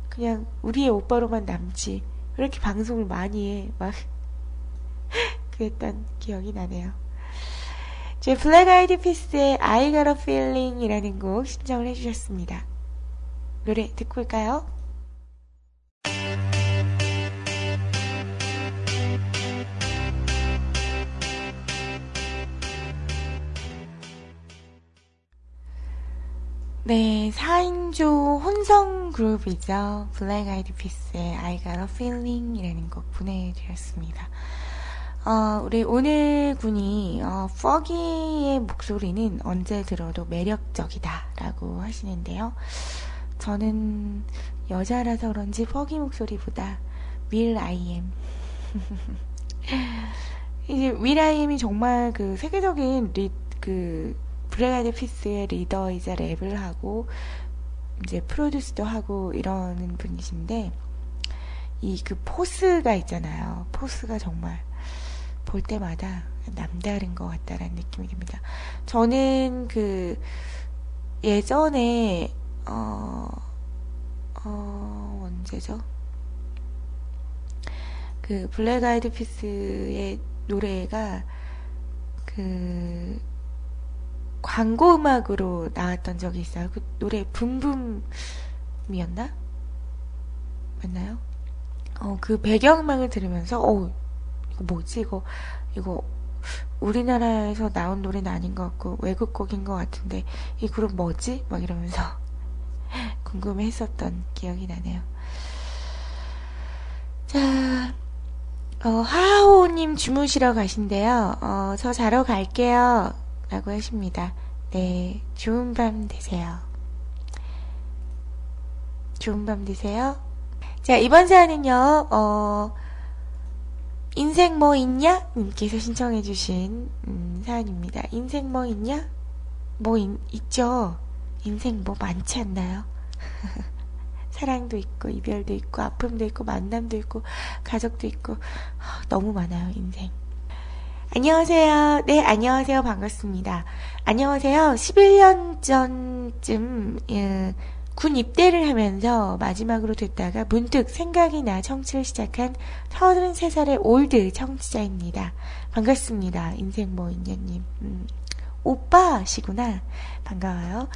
그냥 우리의 오빠로만 남지. 왜 이렇게 방송을 많이 해? 막 그랬던 기억이 나네요. 제 블랙 아이드 피스의 I Got a Feeling이라는 곡 신청을 해주셨습니다. 노래 듣고 올까요? 네, 4인조 혼성 그룹이죠. 블랙 아이드 피스의 I Got a Feeling 이라는 곡 보내드렸습니다. 우리 오늘 군이, 퍼기의 목소리는 언제 들어도 매력적이다 라고 하시는데요. 저는 여자라서 그런지 퍼기 목소리보다 will.i.am 이제 will.i.am이 정말 그 세계적인 그 브레가드피스의 리더이자 랩을 하고 이제 프로듀스도 하고 이러는 분이신데, 이 그 포스가 있잖아요. 포스가 정말 볼 때마다 남다른 것 같다라는 느낌이 듭니다. 저는 그 예전에 언제죠? 그 블랙 아이드 피스의 노래가 그 광고 음악으로 나왔던 적이 있어요. 그 노래 붐붐이었나? 맞나요? 그 배경음악을 들으면서 이거 뭐지? 이거 우리나라에서 나온 노래는 아닌 것 같고 외국 곡인 것 같은데 이 그룹 뭐지? 막 이러면서 궁금해했었던 기억이 나네요. 자, 하하오님 주무시러 가신대요. 저 자러 갈게요 라고 하십니다. 네, 좋은 밤 되세요. 좋은 밤 되세요. 자, 이번 사연은요, 인생 뭐 있냐? 님께서 신청해주신 사연입니다. 인생 뭐 있냐? 있죠. 인생 뭐 많지 않나요? 사랑도 있고 이별도 있고 아픔도 있고 만남도 있고 가족도 있고 너무 많아요, 인생. 안녕하세요. 네, 안녕하세요. 반갑습니다. 안녕하세요. 11년 전쯤 군 입대를 하면서 마지막으로 됐다가 문득 생각이 나 청취를 시작한 33살의 올드 청취자입니다. 반갑습니다. 인생 뭐 있냐님. 오빠시구나. 반가워요.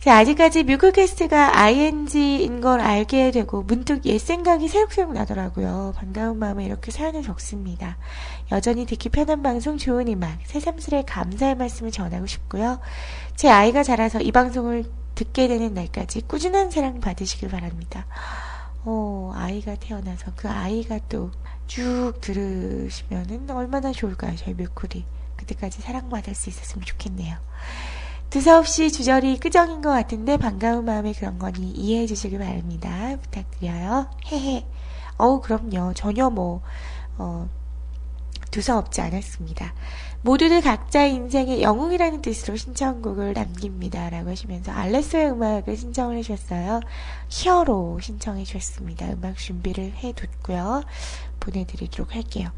자, 아직까지 뮤클캐스트가 ing인 걸 알게 되고 문득 옛 생각이 새록새록 나더라고요. 반가운 마음에 이렇게 사연을 적습니다. 여전히 듣기 편한 방송, 좋은 음악, 새삼스레 감사의 말씀을 전하고 싶고요. 제 아이가 자라서 이 방송을 듣게 되는 날까지 꾸준한 사랑 받으시길 바랍니다. 아이가 태어나서 그 아이가 또 쭉 들으시면은 얼마나 좋을까요, 저희 뮤클이. 그때까지 사랑받을 수 있었으면 좋겠네요. 두서없이 주저리 끄적인 것 같은데 반가운 마음에 그런 거니 이해해 주시길 바랍니다. 부탁드려요. 헤헤. 그럼요. 전혀 두서없지 않았습니다. 모두들 각자의 인생의 영웅이라는 뜻으로 신청곡을 남깁니다 라고 하시면서 알레스의 음악을 신청을 해주셨어요. 히어로 신청해 주셨습니다. 음악 준비를 해뒀고요. 보내드리도록 할게요.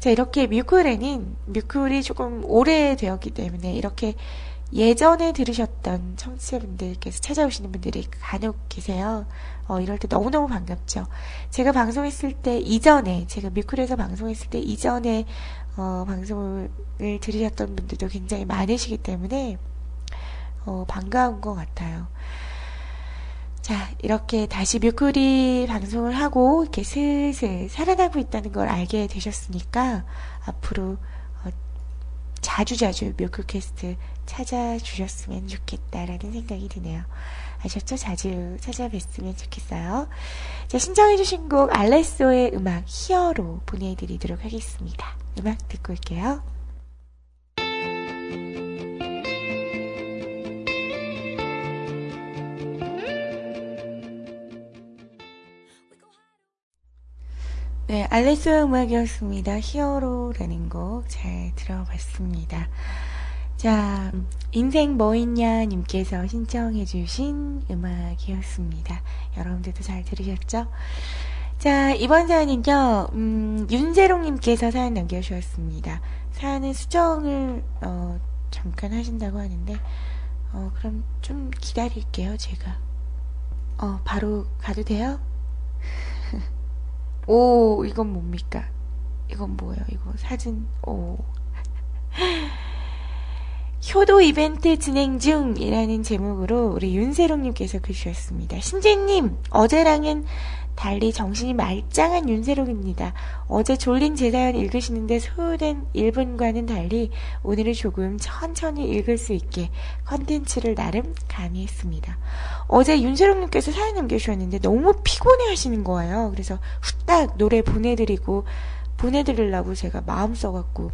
자, 이렇게 뮤클이 조금 오래되었기 때문에 이렇게 예전에 들으셨던 청취자분들께서 찾아오시는 분들이 간혹 계세요. 이럴 때 너무너무 반갑죠. 제가 방송했을 때 이전에, 제가 뮤클에서 방송했을 때 이전에 방송을 들으셨던 분들도 굉장히 많으시기 때문에 반가운 것 같아요. 자, 이렇게 다시 뮤클이 방송을 하고 이렇게 슬슬 살아나고 있다는 걸 알게 되셨으니까 앞으로 자주자주 뮤클캐스트 찾아주셨으면 좋겠다라는 생각이 드네요. 아셨죠? 자주 찾아뵀으면 좋겠어요. 자, 신청해주신 곡 알레소의 음악 히어로 보내드리도록 하겠습니다. 음악 듣고 올게요. 네, 알레스의 음악이었습니다. 히어로라는 곡 잘 들어봤습니다. 자, 인생 뭐 있냐 님께서 신청해주신 음악이었습니다. 여러분들도 잘 들으셨죠? 자, 이번 사연은요, 윤재롱 님께서 사연 남겨주셨습니다. 사연은 수정을 잠깐 하신다고 하는데 그럼 좀 기다릴게요, 제가. 바로 가도 돼요? 오, 이건 뭡니까? 이건 뭐예요? 이거 사진, 오. 효도 이벤트 진행 중이라는 제목으로 우리 윤세롱님께서 글 주셨습니다. 신재님, 어제랑은 달리 정신이 말짱한 윤세롱입니다. 어제 졸린 제 사연 읽으시는데 소요된 1분과는 달리 오늘은 조금 천천히 읽을 수 있게 컨텐츠를 나름 가미했습니다. 어제 윤세롱님께서 사연 남겨주셨는데 너무 피곤해 하시는 거예요. 그래서 후딱 노래 보내드리려고 제가 마음 써갖고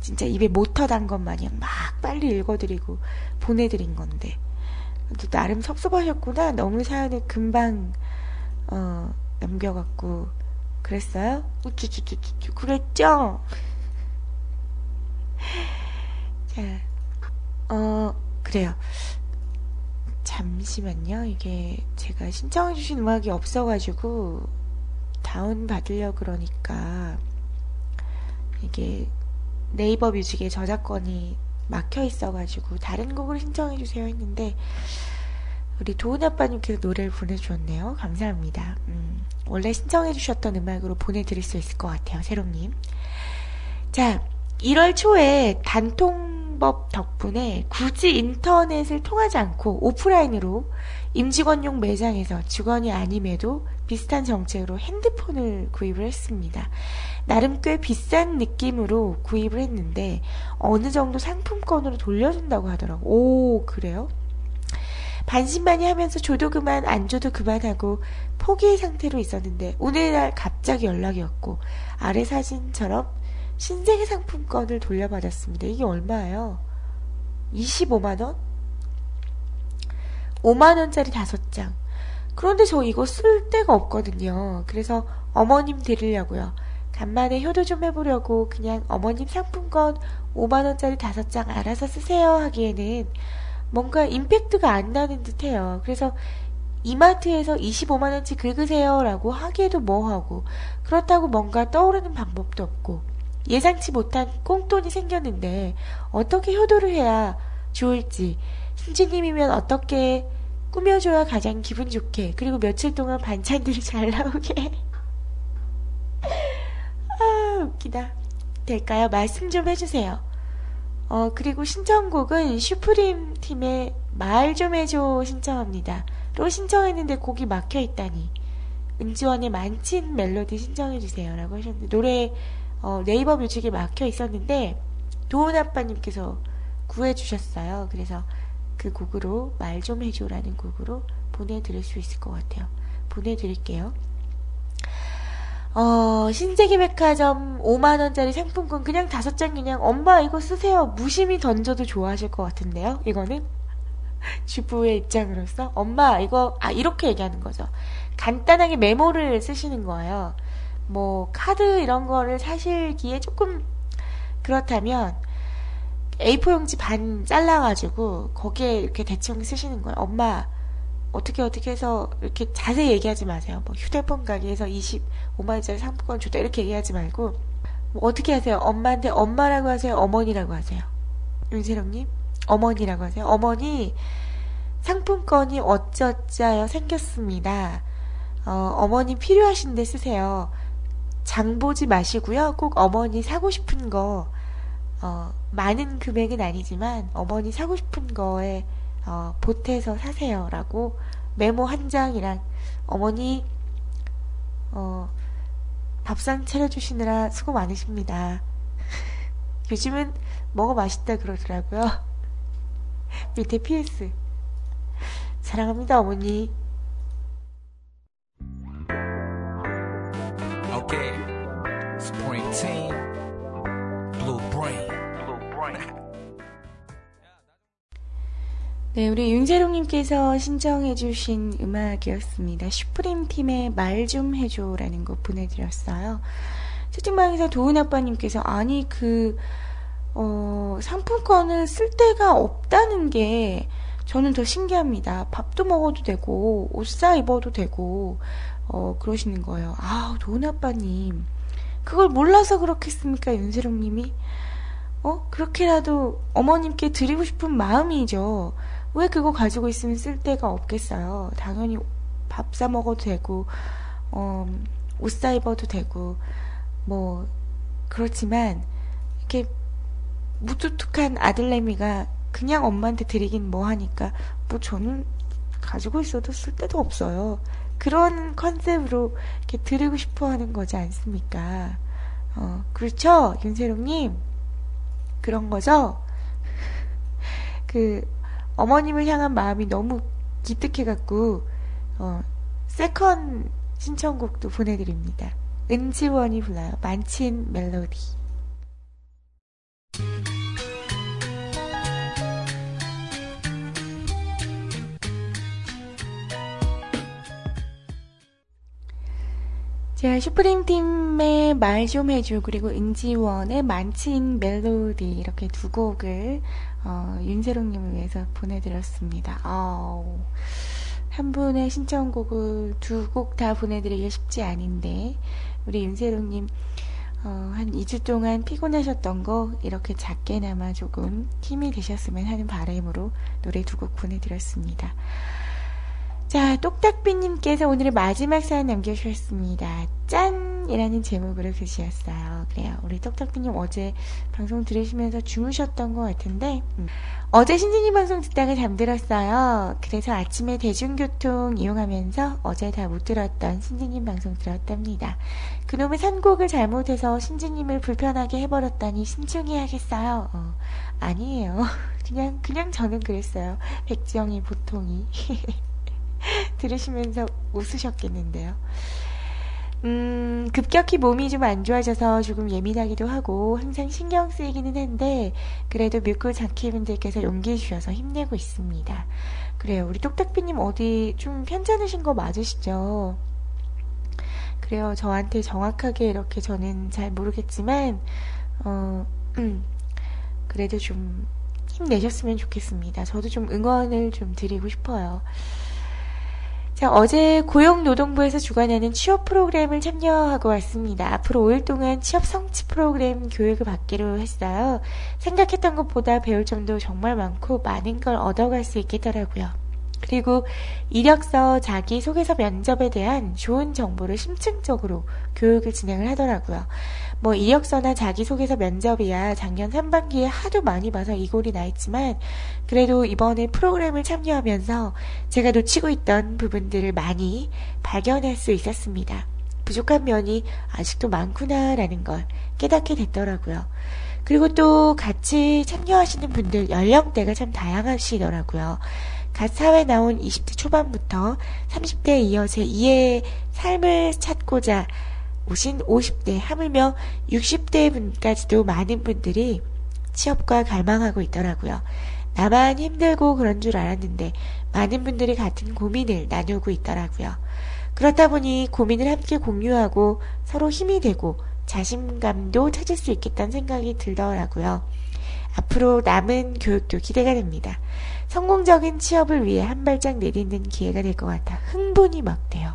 진짜 입에 모터 단 것 마냥 막 빨리 읽어드리고 보내드린 건데 또 나름 섭섭하셨구나. 너무 사연을 금방 남겨갖고 그랬어요? 우쭈쭈쭈쭈 그랬죠? 자, 그래요. 잠시만요. 이게 제가 신청해주신 음악이 없어가지고 다운받으려고 그러니까 이게 네이버 뮤직에 저작권이 막혀있어가지고 다른 곡을 신청해주세요 했는데 우리 도훈아빠님께서 노래를 보내주셨네요. 감사합니다. 원래 신청해주셨던 음악으로 보내드릴 수 있을 것 같아요. 새롱님. 자, 1월 초에 단통법 덕분에 굳이 인터넷을 통하지 않고 오프라인으로 임직원용 매장에서 직원이 아님에도 비슷한 정책으로 핸드폰을 구입을 했습니다. 나름 꽤 비싼 느낌으로 구입을 했는데 어느 정도 상품권으로 돌려준다고 하더라고요. 오, 그래요? 반신반의 하면서 줘도 그만 안 줘도 그만하고 포기의 상태로 있었는데 오늘날 갑자기 연락이 왔고 아래 사진처럼 신세계 상품권을 돌려받았습니다. 이게 얼마예요? 25만원? 5만원짜리 5장. 그런데 저 이거 쓸 데가 없거든요. 그래서 어머님 드리려고요. 간만에 효도 좀 해보려고 그냥 어머님 상품권 5만원짜리 5장 알아서 쓰세요 하기에는 뭔가 임팩트가 안 나는 듯해요. 그래서 이마트에서 25만원치 긁으세요 라고 하기에도 뭐하고 그렇다고 뭔가 떠오르는 방법도 없고 예상치 못한 꽁돈이 생겼는데 어떻게 효도를 해야 좋을지 신지님이면 어떻게 꾸며줘야 가장 기분 좋게 그리고 며칠 동안 반찬들이 잘 나오게 아 웃기다 될까요? 말씀 좀 해주세요. 그리고 신청곡은 슈프림 팀의 말 좀 해줘 신청합니다. 로 신청했는데 곡이 막혀있다니. 은지원의 만친 멜로디 신청해주세요. 라고 하셨는데, 노래, 네이버 뮤직에 막혀있었는데, 도훈 아빠님께서 구해주셨어요. 그래서 그 곡으로 말 좀 해줘라는 곡으로 보내드릴 수 있을 것 같아요. 보내드릴게요. 신세계백화점 5만원짜리 상품권 그냥 5장 그냥 엄마 이거 쓰세요 무심히 던져도 좋아하실 것 같은데요. 이거는 주부의 입장으로서 엄마 이거 이렇게 얘기하는 거죠. 간단하게 메모를 쓰시는 거예요. 뭐 카드 이런 거를 사실기에 조금 그렇다면 A4용지 반 잘라가지고 거기에 이렇게 대충 쓰시는 거예요. 엄마 어떻게 해서 이렇게 자세히 얘기하지 마세요. 뭐 휴대폰 가게에서 25만원짜리 상품권 줬다 이렇게 얘기하지 말고 뭐 어떻게 하세요? 엄마한테 엄마라고 하세요? 어머니라고 하세요? 윤세령님? 어머니라고 하세요? 어머니 상품권이 어쩌자요 생겼습니다. 어머니 필요하신데 쓰세요. 장 보지 마시고요. 꼭 어머니 사고 싶은 거 많은 금액은 아니지만 어머니 사고 싶은 거에 보태서 사세요 라고 메모 한 장이랑 어머니 밥상 차려주시느라 수고 많으십니다. 요즘은 먹어 맛있다 그러더라고요. 밑에 PS 사랑합니다 어머니. 오케이 스프링 팀 블루 브레인 네, 우리 윤재롱님께서 신청해주신 음악이었습니다. 슈프림팀의 말 좀 해줘라는 거 보내드렸어요. 채팅방에서 도훈아빠님께서 아니 상품권을 쓸 데가 없다는 게 저는 더 신기합니다. 밥도 먹어도 되고 옷 사 입어도 되고 그러시는 거예요. 아, 도훈아빠님 그걸 몰라서 그렇겠습니까? 윤재롱님이 그렇게라도 어머님께 드리고 싶은 마음이죠. 왜 그거 가지고 있으면 쓸 데가 없겠어요. 당연히 밥 사 먹어도 되고 옷 사 입어도 되고 뭐 그렇지만 이렇게 무뚝뚝한 아들내미가 그냥 엄마한테 드리긴 뭐하니까 뭐 저는 가지고 있어도 쓸 데도 없어요. 그런 컨셉으로 이렇게 드리고 싶어하는 거지 않습니까? 그렇죠, 윤세롱님 그런 거죠. 어머님을 향한 마음이 너무 기특해갖고 세컨 신청곡도 보내드립니다. 은지원이 불러요. 만친 멜로디. 자, 슈프림팀의 말 좀 해줘, 그리고 은지원의 만취인 멜로디, 이렇게 두 곡을 윤세롱님을 위해서 보내드렸습니다. 한 분의 신청곡을 두 곡 다 보내드리기 쉽지 않은데, 우리 윤세롱님 한 2주 동안 피곤하셨던 거 이렇게 작게나마 조금 힘이 되셨으면 하는 바람으로 노래 두 곡 보내드렸습니다. 자, 똑딱비님께서 오늘의 마지막 사연 남겨주셨습니다. 짠! 이라는 제목으로 글씨였어요. 그래요. 우리 똑딱비님 어제 방송 들으시면서 주무셨던 것 같은데, 어제 신진이 방송 듣다가 잠들었어요. 그래서 아침에 대중교통 이용하면서 어제 다 못 들었던 신진이 방송 들었답니다. 그놈의 선곡을 잘못해서 신진님을 불편하게 해버렸다니 신중해야겠어요. 아니에요. 그냥 저는 그랬어요. 백지영이 보통이. 들으시면서 웃으셨겠는데요. 급격히 몸이 좀 안 좋아져서 조금 예민하기도 하고 항상 신경 쓰이기는 한데, 그래도 뮤클 자키분들께서 용기 주셔서 힘내고 있습니다. 그래요. 우리 똑딱비님 어디 좀 편찮으신 거 맞으시죠? 그래요. 저한테 정확하게 이렇게 저는 잘 모르겠지만 그래도 좀 힘내셨으면 좋겠습니다. 저도 좀 응원을 좀 드리고 싶어요. 자, 어제 고용노동부에서 주관하는 취업 프로그램을 참여하고 왔습니다. 앞으로 5일 동안 취업 성취 프로그램 교육을 받기로 했어요. 생각했던 것보다 배울 점도 정말 많고 많은 걸 얻어갈 수 있겠더라고요. 그리고 이력서, 자기소개서 면접에 대한 좋은 정보를 심층적으로 교육을 진행을 하더라고요. 뭐 이력서나 자기소개서 면접이야 작년 상반기에 하도 많이 봐서 이 꼴이 나 있지만, 그래도 이번에 프로그램을 참여하면서 제가 놓치고 있던 부분들을 많이 발견할 수 있었습니다. 부족한 면이 아직도 많구나라는 걸 깨닫게 됐더라고요. 그리고 또 같이 참여하시는 분들 연령대가 참 다양하시더라고요. 갓 사회 나온 20대 초반부터 30대에 이어 제2의 삶을 찾고자 오신 50대, 하물며 60대 분까지도 많은 분들이 취업과 갈망하고 있더라고요. 나만 힘들고 그런 줄 알았는데 많은 분들이 같은 고민을 나누고 있더라고요. 그렇다 보니 고민을 함께 공유하고 서로 힘이 되고 자신감도 찾을 수 있겠다는 생각이 들더라고요. 앞으로 남은 교육도 기대가 됩니다. 성공적인 취업을 위해 한 발짝 내딛는 기회가 될 것 같아 흥분이 막 돼요.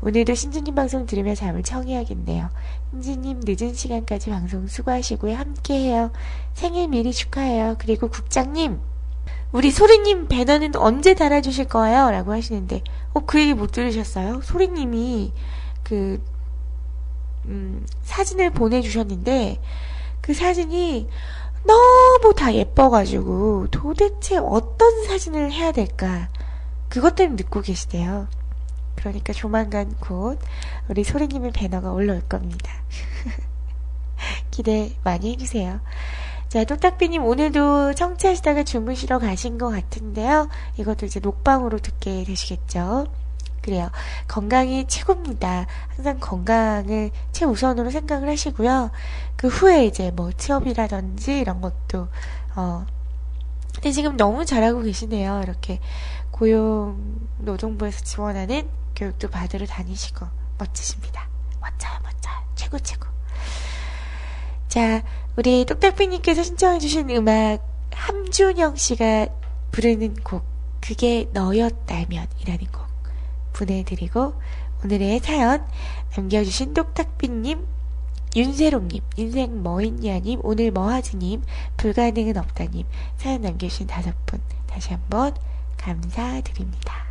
오늘도 신지님 방송 들으며 잠을 청해야겠네요. 신지님 늦은 시간까지 방송 수고하시고요. 함께해요. 생일 미리 축하해요. 그리고 국장님, 우리 소리님 배너는 언제 달아주실 거예요? 라고 하시는데, 그 얘기 못 들으셨어요? 소리님이 사진을 보내주셨는데 그 사진이 너무 다 예뻐가지고 도대체 어떤 사진을 해야 될까, 그것 때문에 늦고 계시대요. 그러니까 조만간 곧 우리 소리님의 배너가 올라올 겁니다. 기대 많이 해주세요. 자, 똑딱비님 오늘도 청취하시다가 주무시러 가신 것 같은데요. 이것도 이제 녹방으로 듣게 되시겠죠. 그래요. 건강이 최고입니다. 항상 건강을 최우선으로 생각을 하시고요. 그 후에 이제 뭐 취업이라든지 이런 것도, 근데 지금 너무 잘하고 계시네요. 이렇게 고용노동부에서 지원하는 교육도 받으러 다니시고, 멋지십니다. 멋져요, 멋져요. 최고, 최고. 자, 우리 똑딱비님께서 신청해주신 음악, 함준영 씨가 부르는 곡, 그게 너였다면 이라는 곡 보내드리고, 오늘의 사연 남겨주신 똑딱비님, 윤세롱님, 인생 뭐했냐님, 오늘 뭐하지님, 불가능은 없다님, 사연 남겨주신 5분 다시 한번 감사드립니다.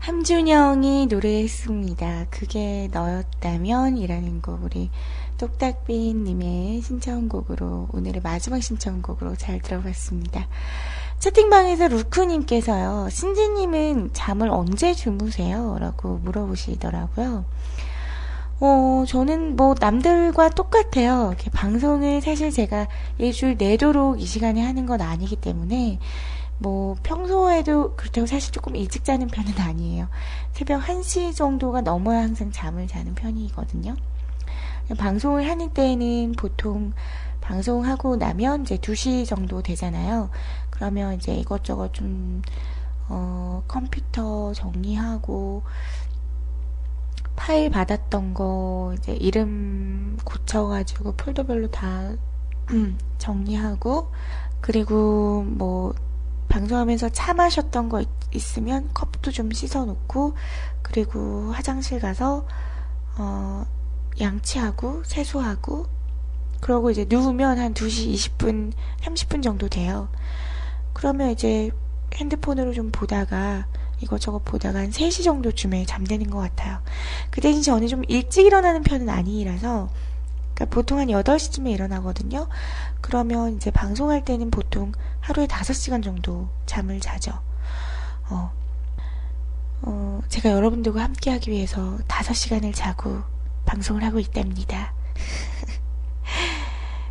함준영이 노래했습니다. 그게 너였다면 이라는 곡, 우리 똑딱비님의 신청곡으로, 오늘의 마지막 신청곡으로 잘 들어봤습니다. 채팅방에서 루크님께서요, 신지님은 잠을 언제 주무세요? 라고 물어보시더라고요. 저는 뭐 남들과 똑같아요. 이렇게 방송을 사실 제가 일주일 내도록 이 시간에 하는 건 아니기 때문에, 뭐 평소에도 그렇다고 사실 조금 일찍 자는 편은 아니에요. 새벽 1시 정도가 넘어야 항상 잠을 자는 편이거든요. 방송을 하는 때에는 보통 방송하고 나면 이제 2시 정도 되잖아요. 그러면 이제 이것저것 좀 컴퓨터 정리하고 파일 받았던 거 이제 이름 고쳐가지고 폴더별로 다 정리하고, 그리고 뭐 방송하면서 차 마셨던 거 있으면 컵도 좀 씻어놓고, 그리고 화장실 가서 양치하고 세수하고, 그러고 이제 누우면 한 2시 20분 30분 정도 돼요. 그러면 이제 핸드폰으로 좀 보다가 이것저것 보다가 한 3시 정도쯤에 잠드는 것 같아요. 그 대신 저는 좀 일찍 일어나는 편은 아니라서, 그러니까 보통 한 8시쯤에 일어나거든요. 그러면 이제 방송할 때는 보통 하루에 5시간 정도 잠을 자죠. 제가 여러분들과 함께 하기 위해서 5시간을 자고 방송을 하고 있답니다.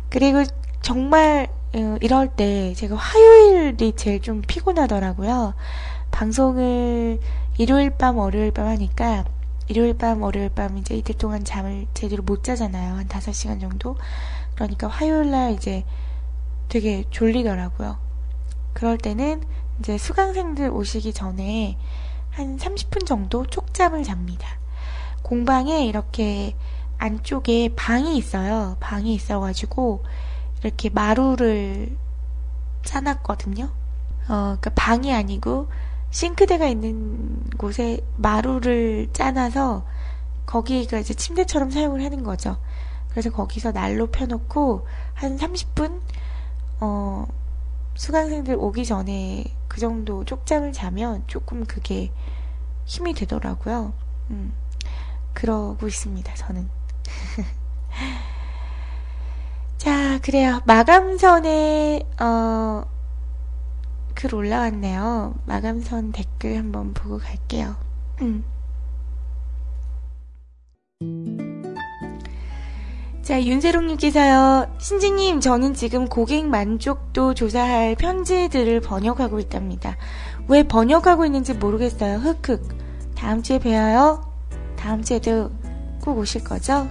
그리고 정말 이럴 때 제가 화요일이 제일 좀 피곤하더라고요. 방송을 일요일 밤 월요일 밤 하니까 일요일 밤 월요일 밤 이제 이틀 동안 잠을 제대로 못 자잖아요. 한 5시간 정도. 그러니까 화요일날 이제 되게 졸리더라고요. 그럴 때는 이제 수강생들 오시기 전에 한 30분 정도 쪽잠을 잡니다. 공방에 이렇게 안쪽에 방이 있어요. 방이 있어가지고 이렇게 마루를 짜놨거든요. 그러니까 방이 아니고 싱크대가 있는 곳에 마루를 짜놔서 거기가 이제 침대처럼 사용을 하는 거죠. 그래서 거기서 난로 펴놓고 한 30분 수강생들 오기 전에 그 정도 쪽잠을 자면 조금 그게 힘이 되더라고요. 그러고 있습니다, 저는. 자, 그래요. 마감선에 글 올라왔네요. 마감선 댓글 한번 보고 갈게요. 자, 윤세롱님께서요. 신지님, 저는 지금 고객 만족도 조사할 편지들을 번역하고 있답니다. 왜 번역하고 있는지 모르겠어요. 흑흑. 다음 주에 뵈어요. 다음 주에도 꼭 오실 거죠?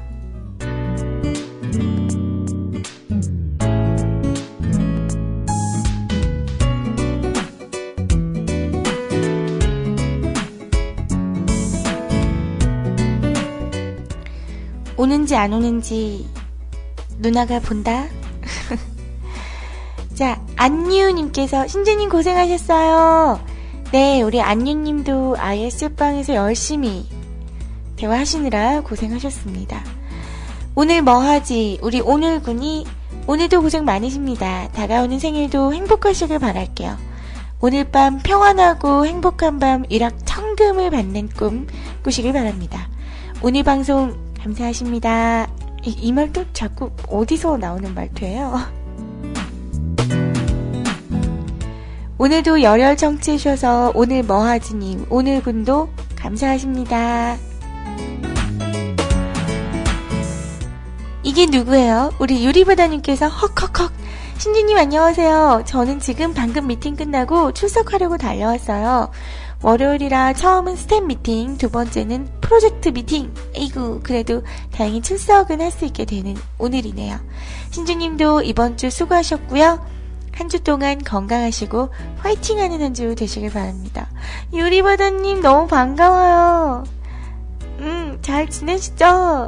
오는지 안 오는지 누나가 본다. 자, 안유님께서 신지님 고생하셨어요. 네, 우리 안유님도 IS방에서 열심히 대화하시느라 고생하셨습니다. 오늘 뭐하지? 우리 오늘군이 오늘도 고생 많으십니다. 다가오는 생일도 행복하시길 바랄게요. 오늘 밤 평안하고 행복한 밤 일확천금을 받는 꿈 꾸시길 바랍니다. 오늘 방송 감사하십니다. 이 말도 자꾸 어디서 나오는 말투예요? 오늘도 열혈 청취해주셔서 오늘 뭐하지님, 오늘군도 감사하십니다. 이게 누구예요? 우리 유리보다님께서 헉헉헉. 신지님 안녕하세요. 저는 지금 방금 미팅 끝나고 출석하려고 달려왔어요. 월요일이라 처음은 스텝 미팅, 두 번째는 프로젝트 미팅. 에이구, 그래도 다행히 출석은 할 수 있게 되는 오늘이네요. 신주님도 이번 주 수고하셨고요. 한 주 동안 건강하시고 화이팅하는 한 주 되시길 바랍니다. 유리바다님 너무 반가워요. 잘 지내시죠?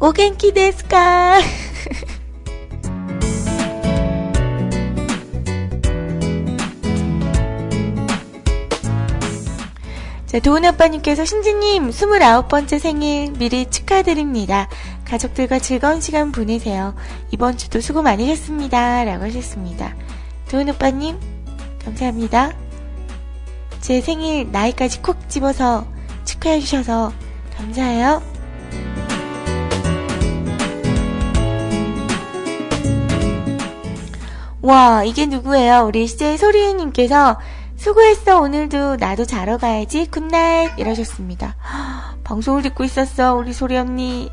오겐키 데스까? 네, 도훈아빠님께서 신지님 29번째 생일 미리 축하드립니다. 가족들과 즐거운 시간 보내세요. 이번 주도 수고 많으셨습니다. 라고 하셨습니다. 도훈아빠님 감사합니다. 제 생일 나이까지 콕 집어서 축하해주셔서 감사해요. 와, 이게 누구예요? 우리 CJ 소리님께서 수고했어. 오늘도 나도 자러 가야지. 굿나잇. 이러셨습니다. 방송을 듣고 있었어. 우리 소리 언니.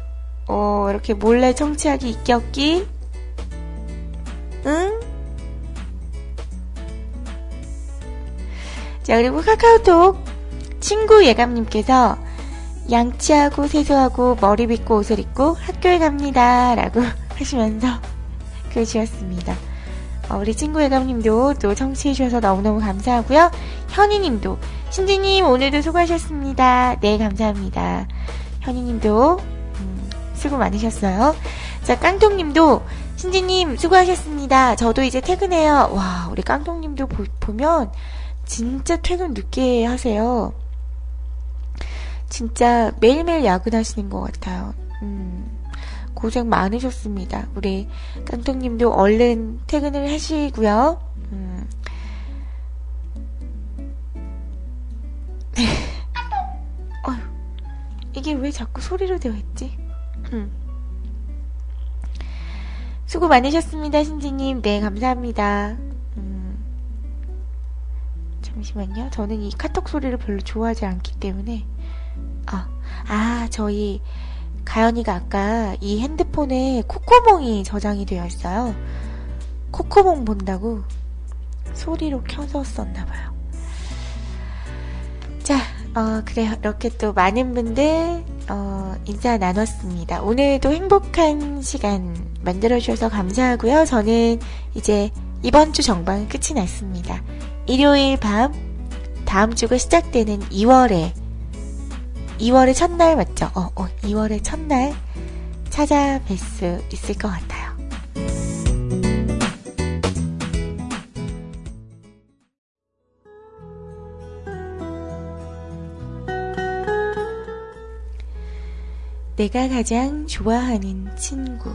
이렇게 몰래 청취하기 있겠기? 응? 자, 그리고 카카오톡 친구 예감님께서 양치하고 세수하고 머리 빗고 옷을 입고 학교에 갑니다 라고 하시면서 글 주셨습니다. 우리 친구 예감님도 또 청취해주셔서 너무너무 감사하고요. 현희님도 신지님 오늘도 수고하셨습니다. 네, 감사합니다. 현희님도 수고 많으셨어요. 자, 깡통님도 신지님 수고하셨습니다. 저도 이제 퇴근해요. 와, 우리 깡통님도 보면 진짜 퇴근 늦게 하세요. 진짜 매일매일 야근하시는 것 같아요. 고생 많으셨습니다. 우리 깡통님도 얼른 퇴근을 하시고요. 어휴, 이게 왜 자꾸 소리로 되어 있지? 수고 많으셨습니다, 신지님. 네, 감사합니다. 잠시만요. 저는 이 카톡 소리를 별로 좋아하지 않기 때문에. 저희 가연이가 아까 이 핸드폰에 코코몽이 저장이 되어 있어요. 코코몽 본다고 소리로 켜서 썼나봐요. 자, 그래요. 이렇게 또 많은 분들 인사 나눴습니다. 오늘도 행복한 시간 만들어주셔서 감사하고요. 저는 이제 이번 주 정방은 끝이 났습니다. 일요일 밤 다음 주가 시작되는 2월의 첫날 맞죠? 2월의 첫날 찾아뵐 수 있을 것 같아요. 내가 가장 좋아하는 친구.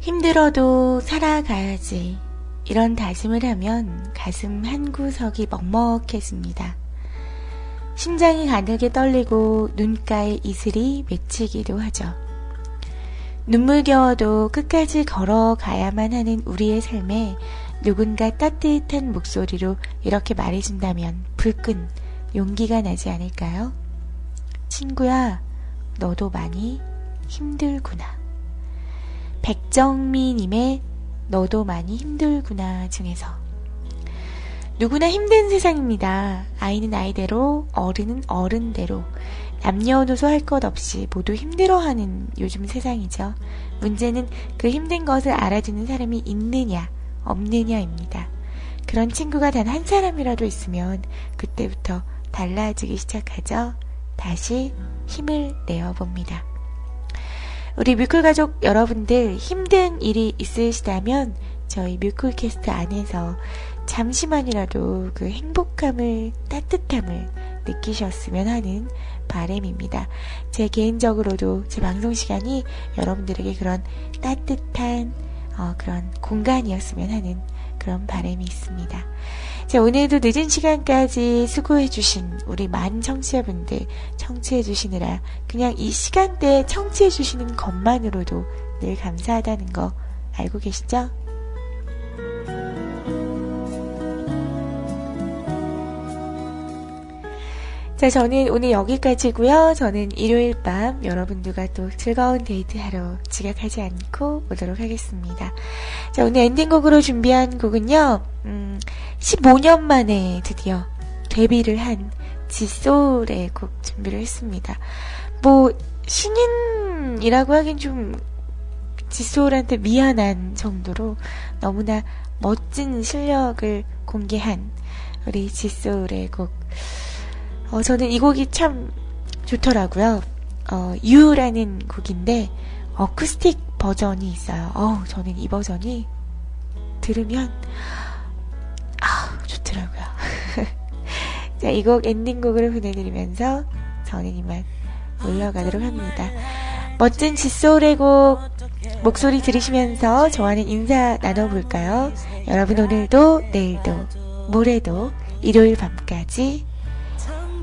힘들어도 살아가야지. 이런 다짐을 하면 가슴 한구석이 먹먹해집니다. 심장이 가늘게 떨리고 눈가에 이슬이 맺히기도 하죠. 눈물겨워도 끝까지 걸어가야만 하는 우리의 삶에 누군가 따뜻한 목소리로 이렇게 말해준다면 불끈 용기가 나지 않을까요? 친구야, 너도 많이 힘들구나. 백정미님의 너도 많이 힘들구나 중에서. 누구나 힘든 세상입니다. 아이는 아이대로, 어른은 어른대로, 남녀노소 할 것 없이 모두 힘들어하는 요즘 세상이죠. 문제는 그 힘든 것을 알아주는 사람이 있느냐 없느냐입니다. 그런 친구가 단 한 사람이라도 있으면 그때부터 달라지기 시작하죠. 다시 힘을 내어봅니다. 우리 뮤클 가족 여러분들, 힘든 일이 있으시다면 저희 뮤클캐스트 안에서 잠시만이라도 그 행복함을, 따뜻함을 느끼셨으면 하는 바람입니다. 제 개인적으로도 제 방송 시간이 여러분들에게 그런 따뜻한 그런 공간이었으면 하는 그런 바람이 있습니다. 자, 오늘도 늦은 시간까지 수고해주신 우리 많은 청취자분들, 청취해주시느라 그냥 이 시간대에 청취해주시는 것만으로도 늘 감사하다는 거 알고 계시죠? 자, 저는 오늘 여기까지고요. 저는 일요일 밤 여러분들과 또 즐거운 데이트하러 지각하지 않고 오도록 하겠습니다. 자, 오늘 엔딩곡으로 준비한 곡은요, 15년 만에 드디어 데뷔를 한 지솔의 곡 준비를 했습니다. 뭐 신인이라고 하긴 좀 지솔한테 미안한 정도로 너무나 멋진 실력을 공개한 우리 지솔의 곡. 저는 이 곡이 참 좋더라고요. 유라는 곡인데 어쿠스틱 버전이 있어요. 저는 이 버전이 들으면 좋더라고요. 자, 이 곡 엔딩곡으로 보내드리면서 저는 이만 올라가도록 합니다. 멋진 지솔의 곡 목소리 들으시면서 저와는 인사 나눠볼까요? 여러분, 오늘도 내일도 모레도 일요일 밤까지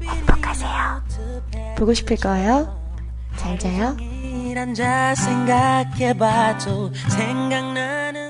행복하세요. 보고 싶을 거예요. 잘 자요. 사랑이란 잘 생각해봐도 생각나는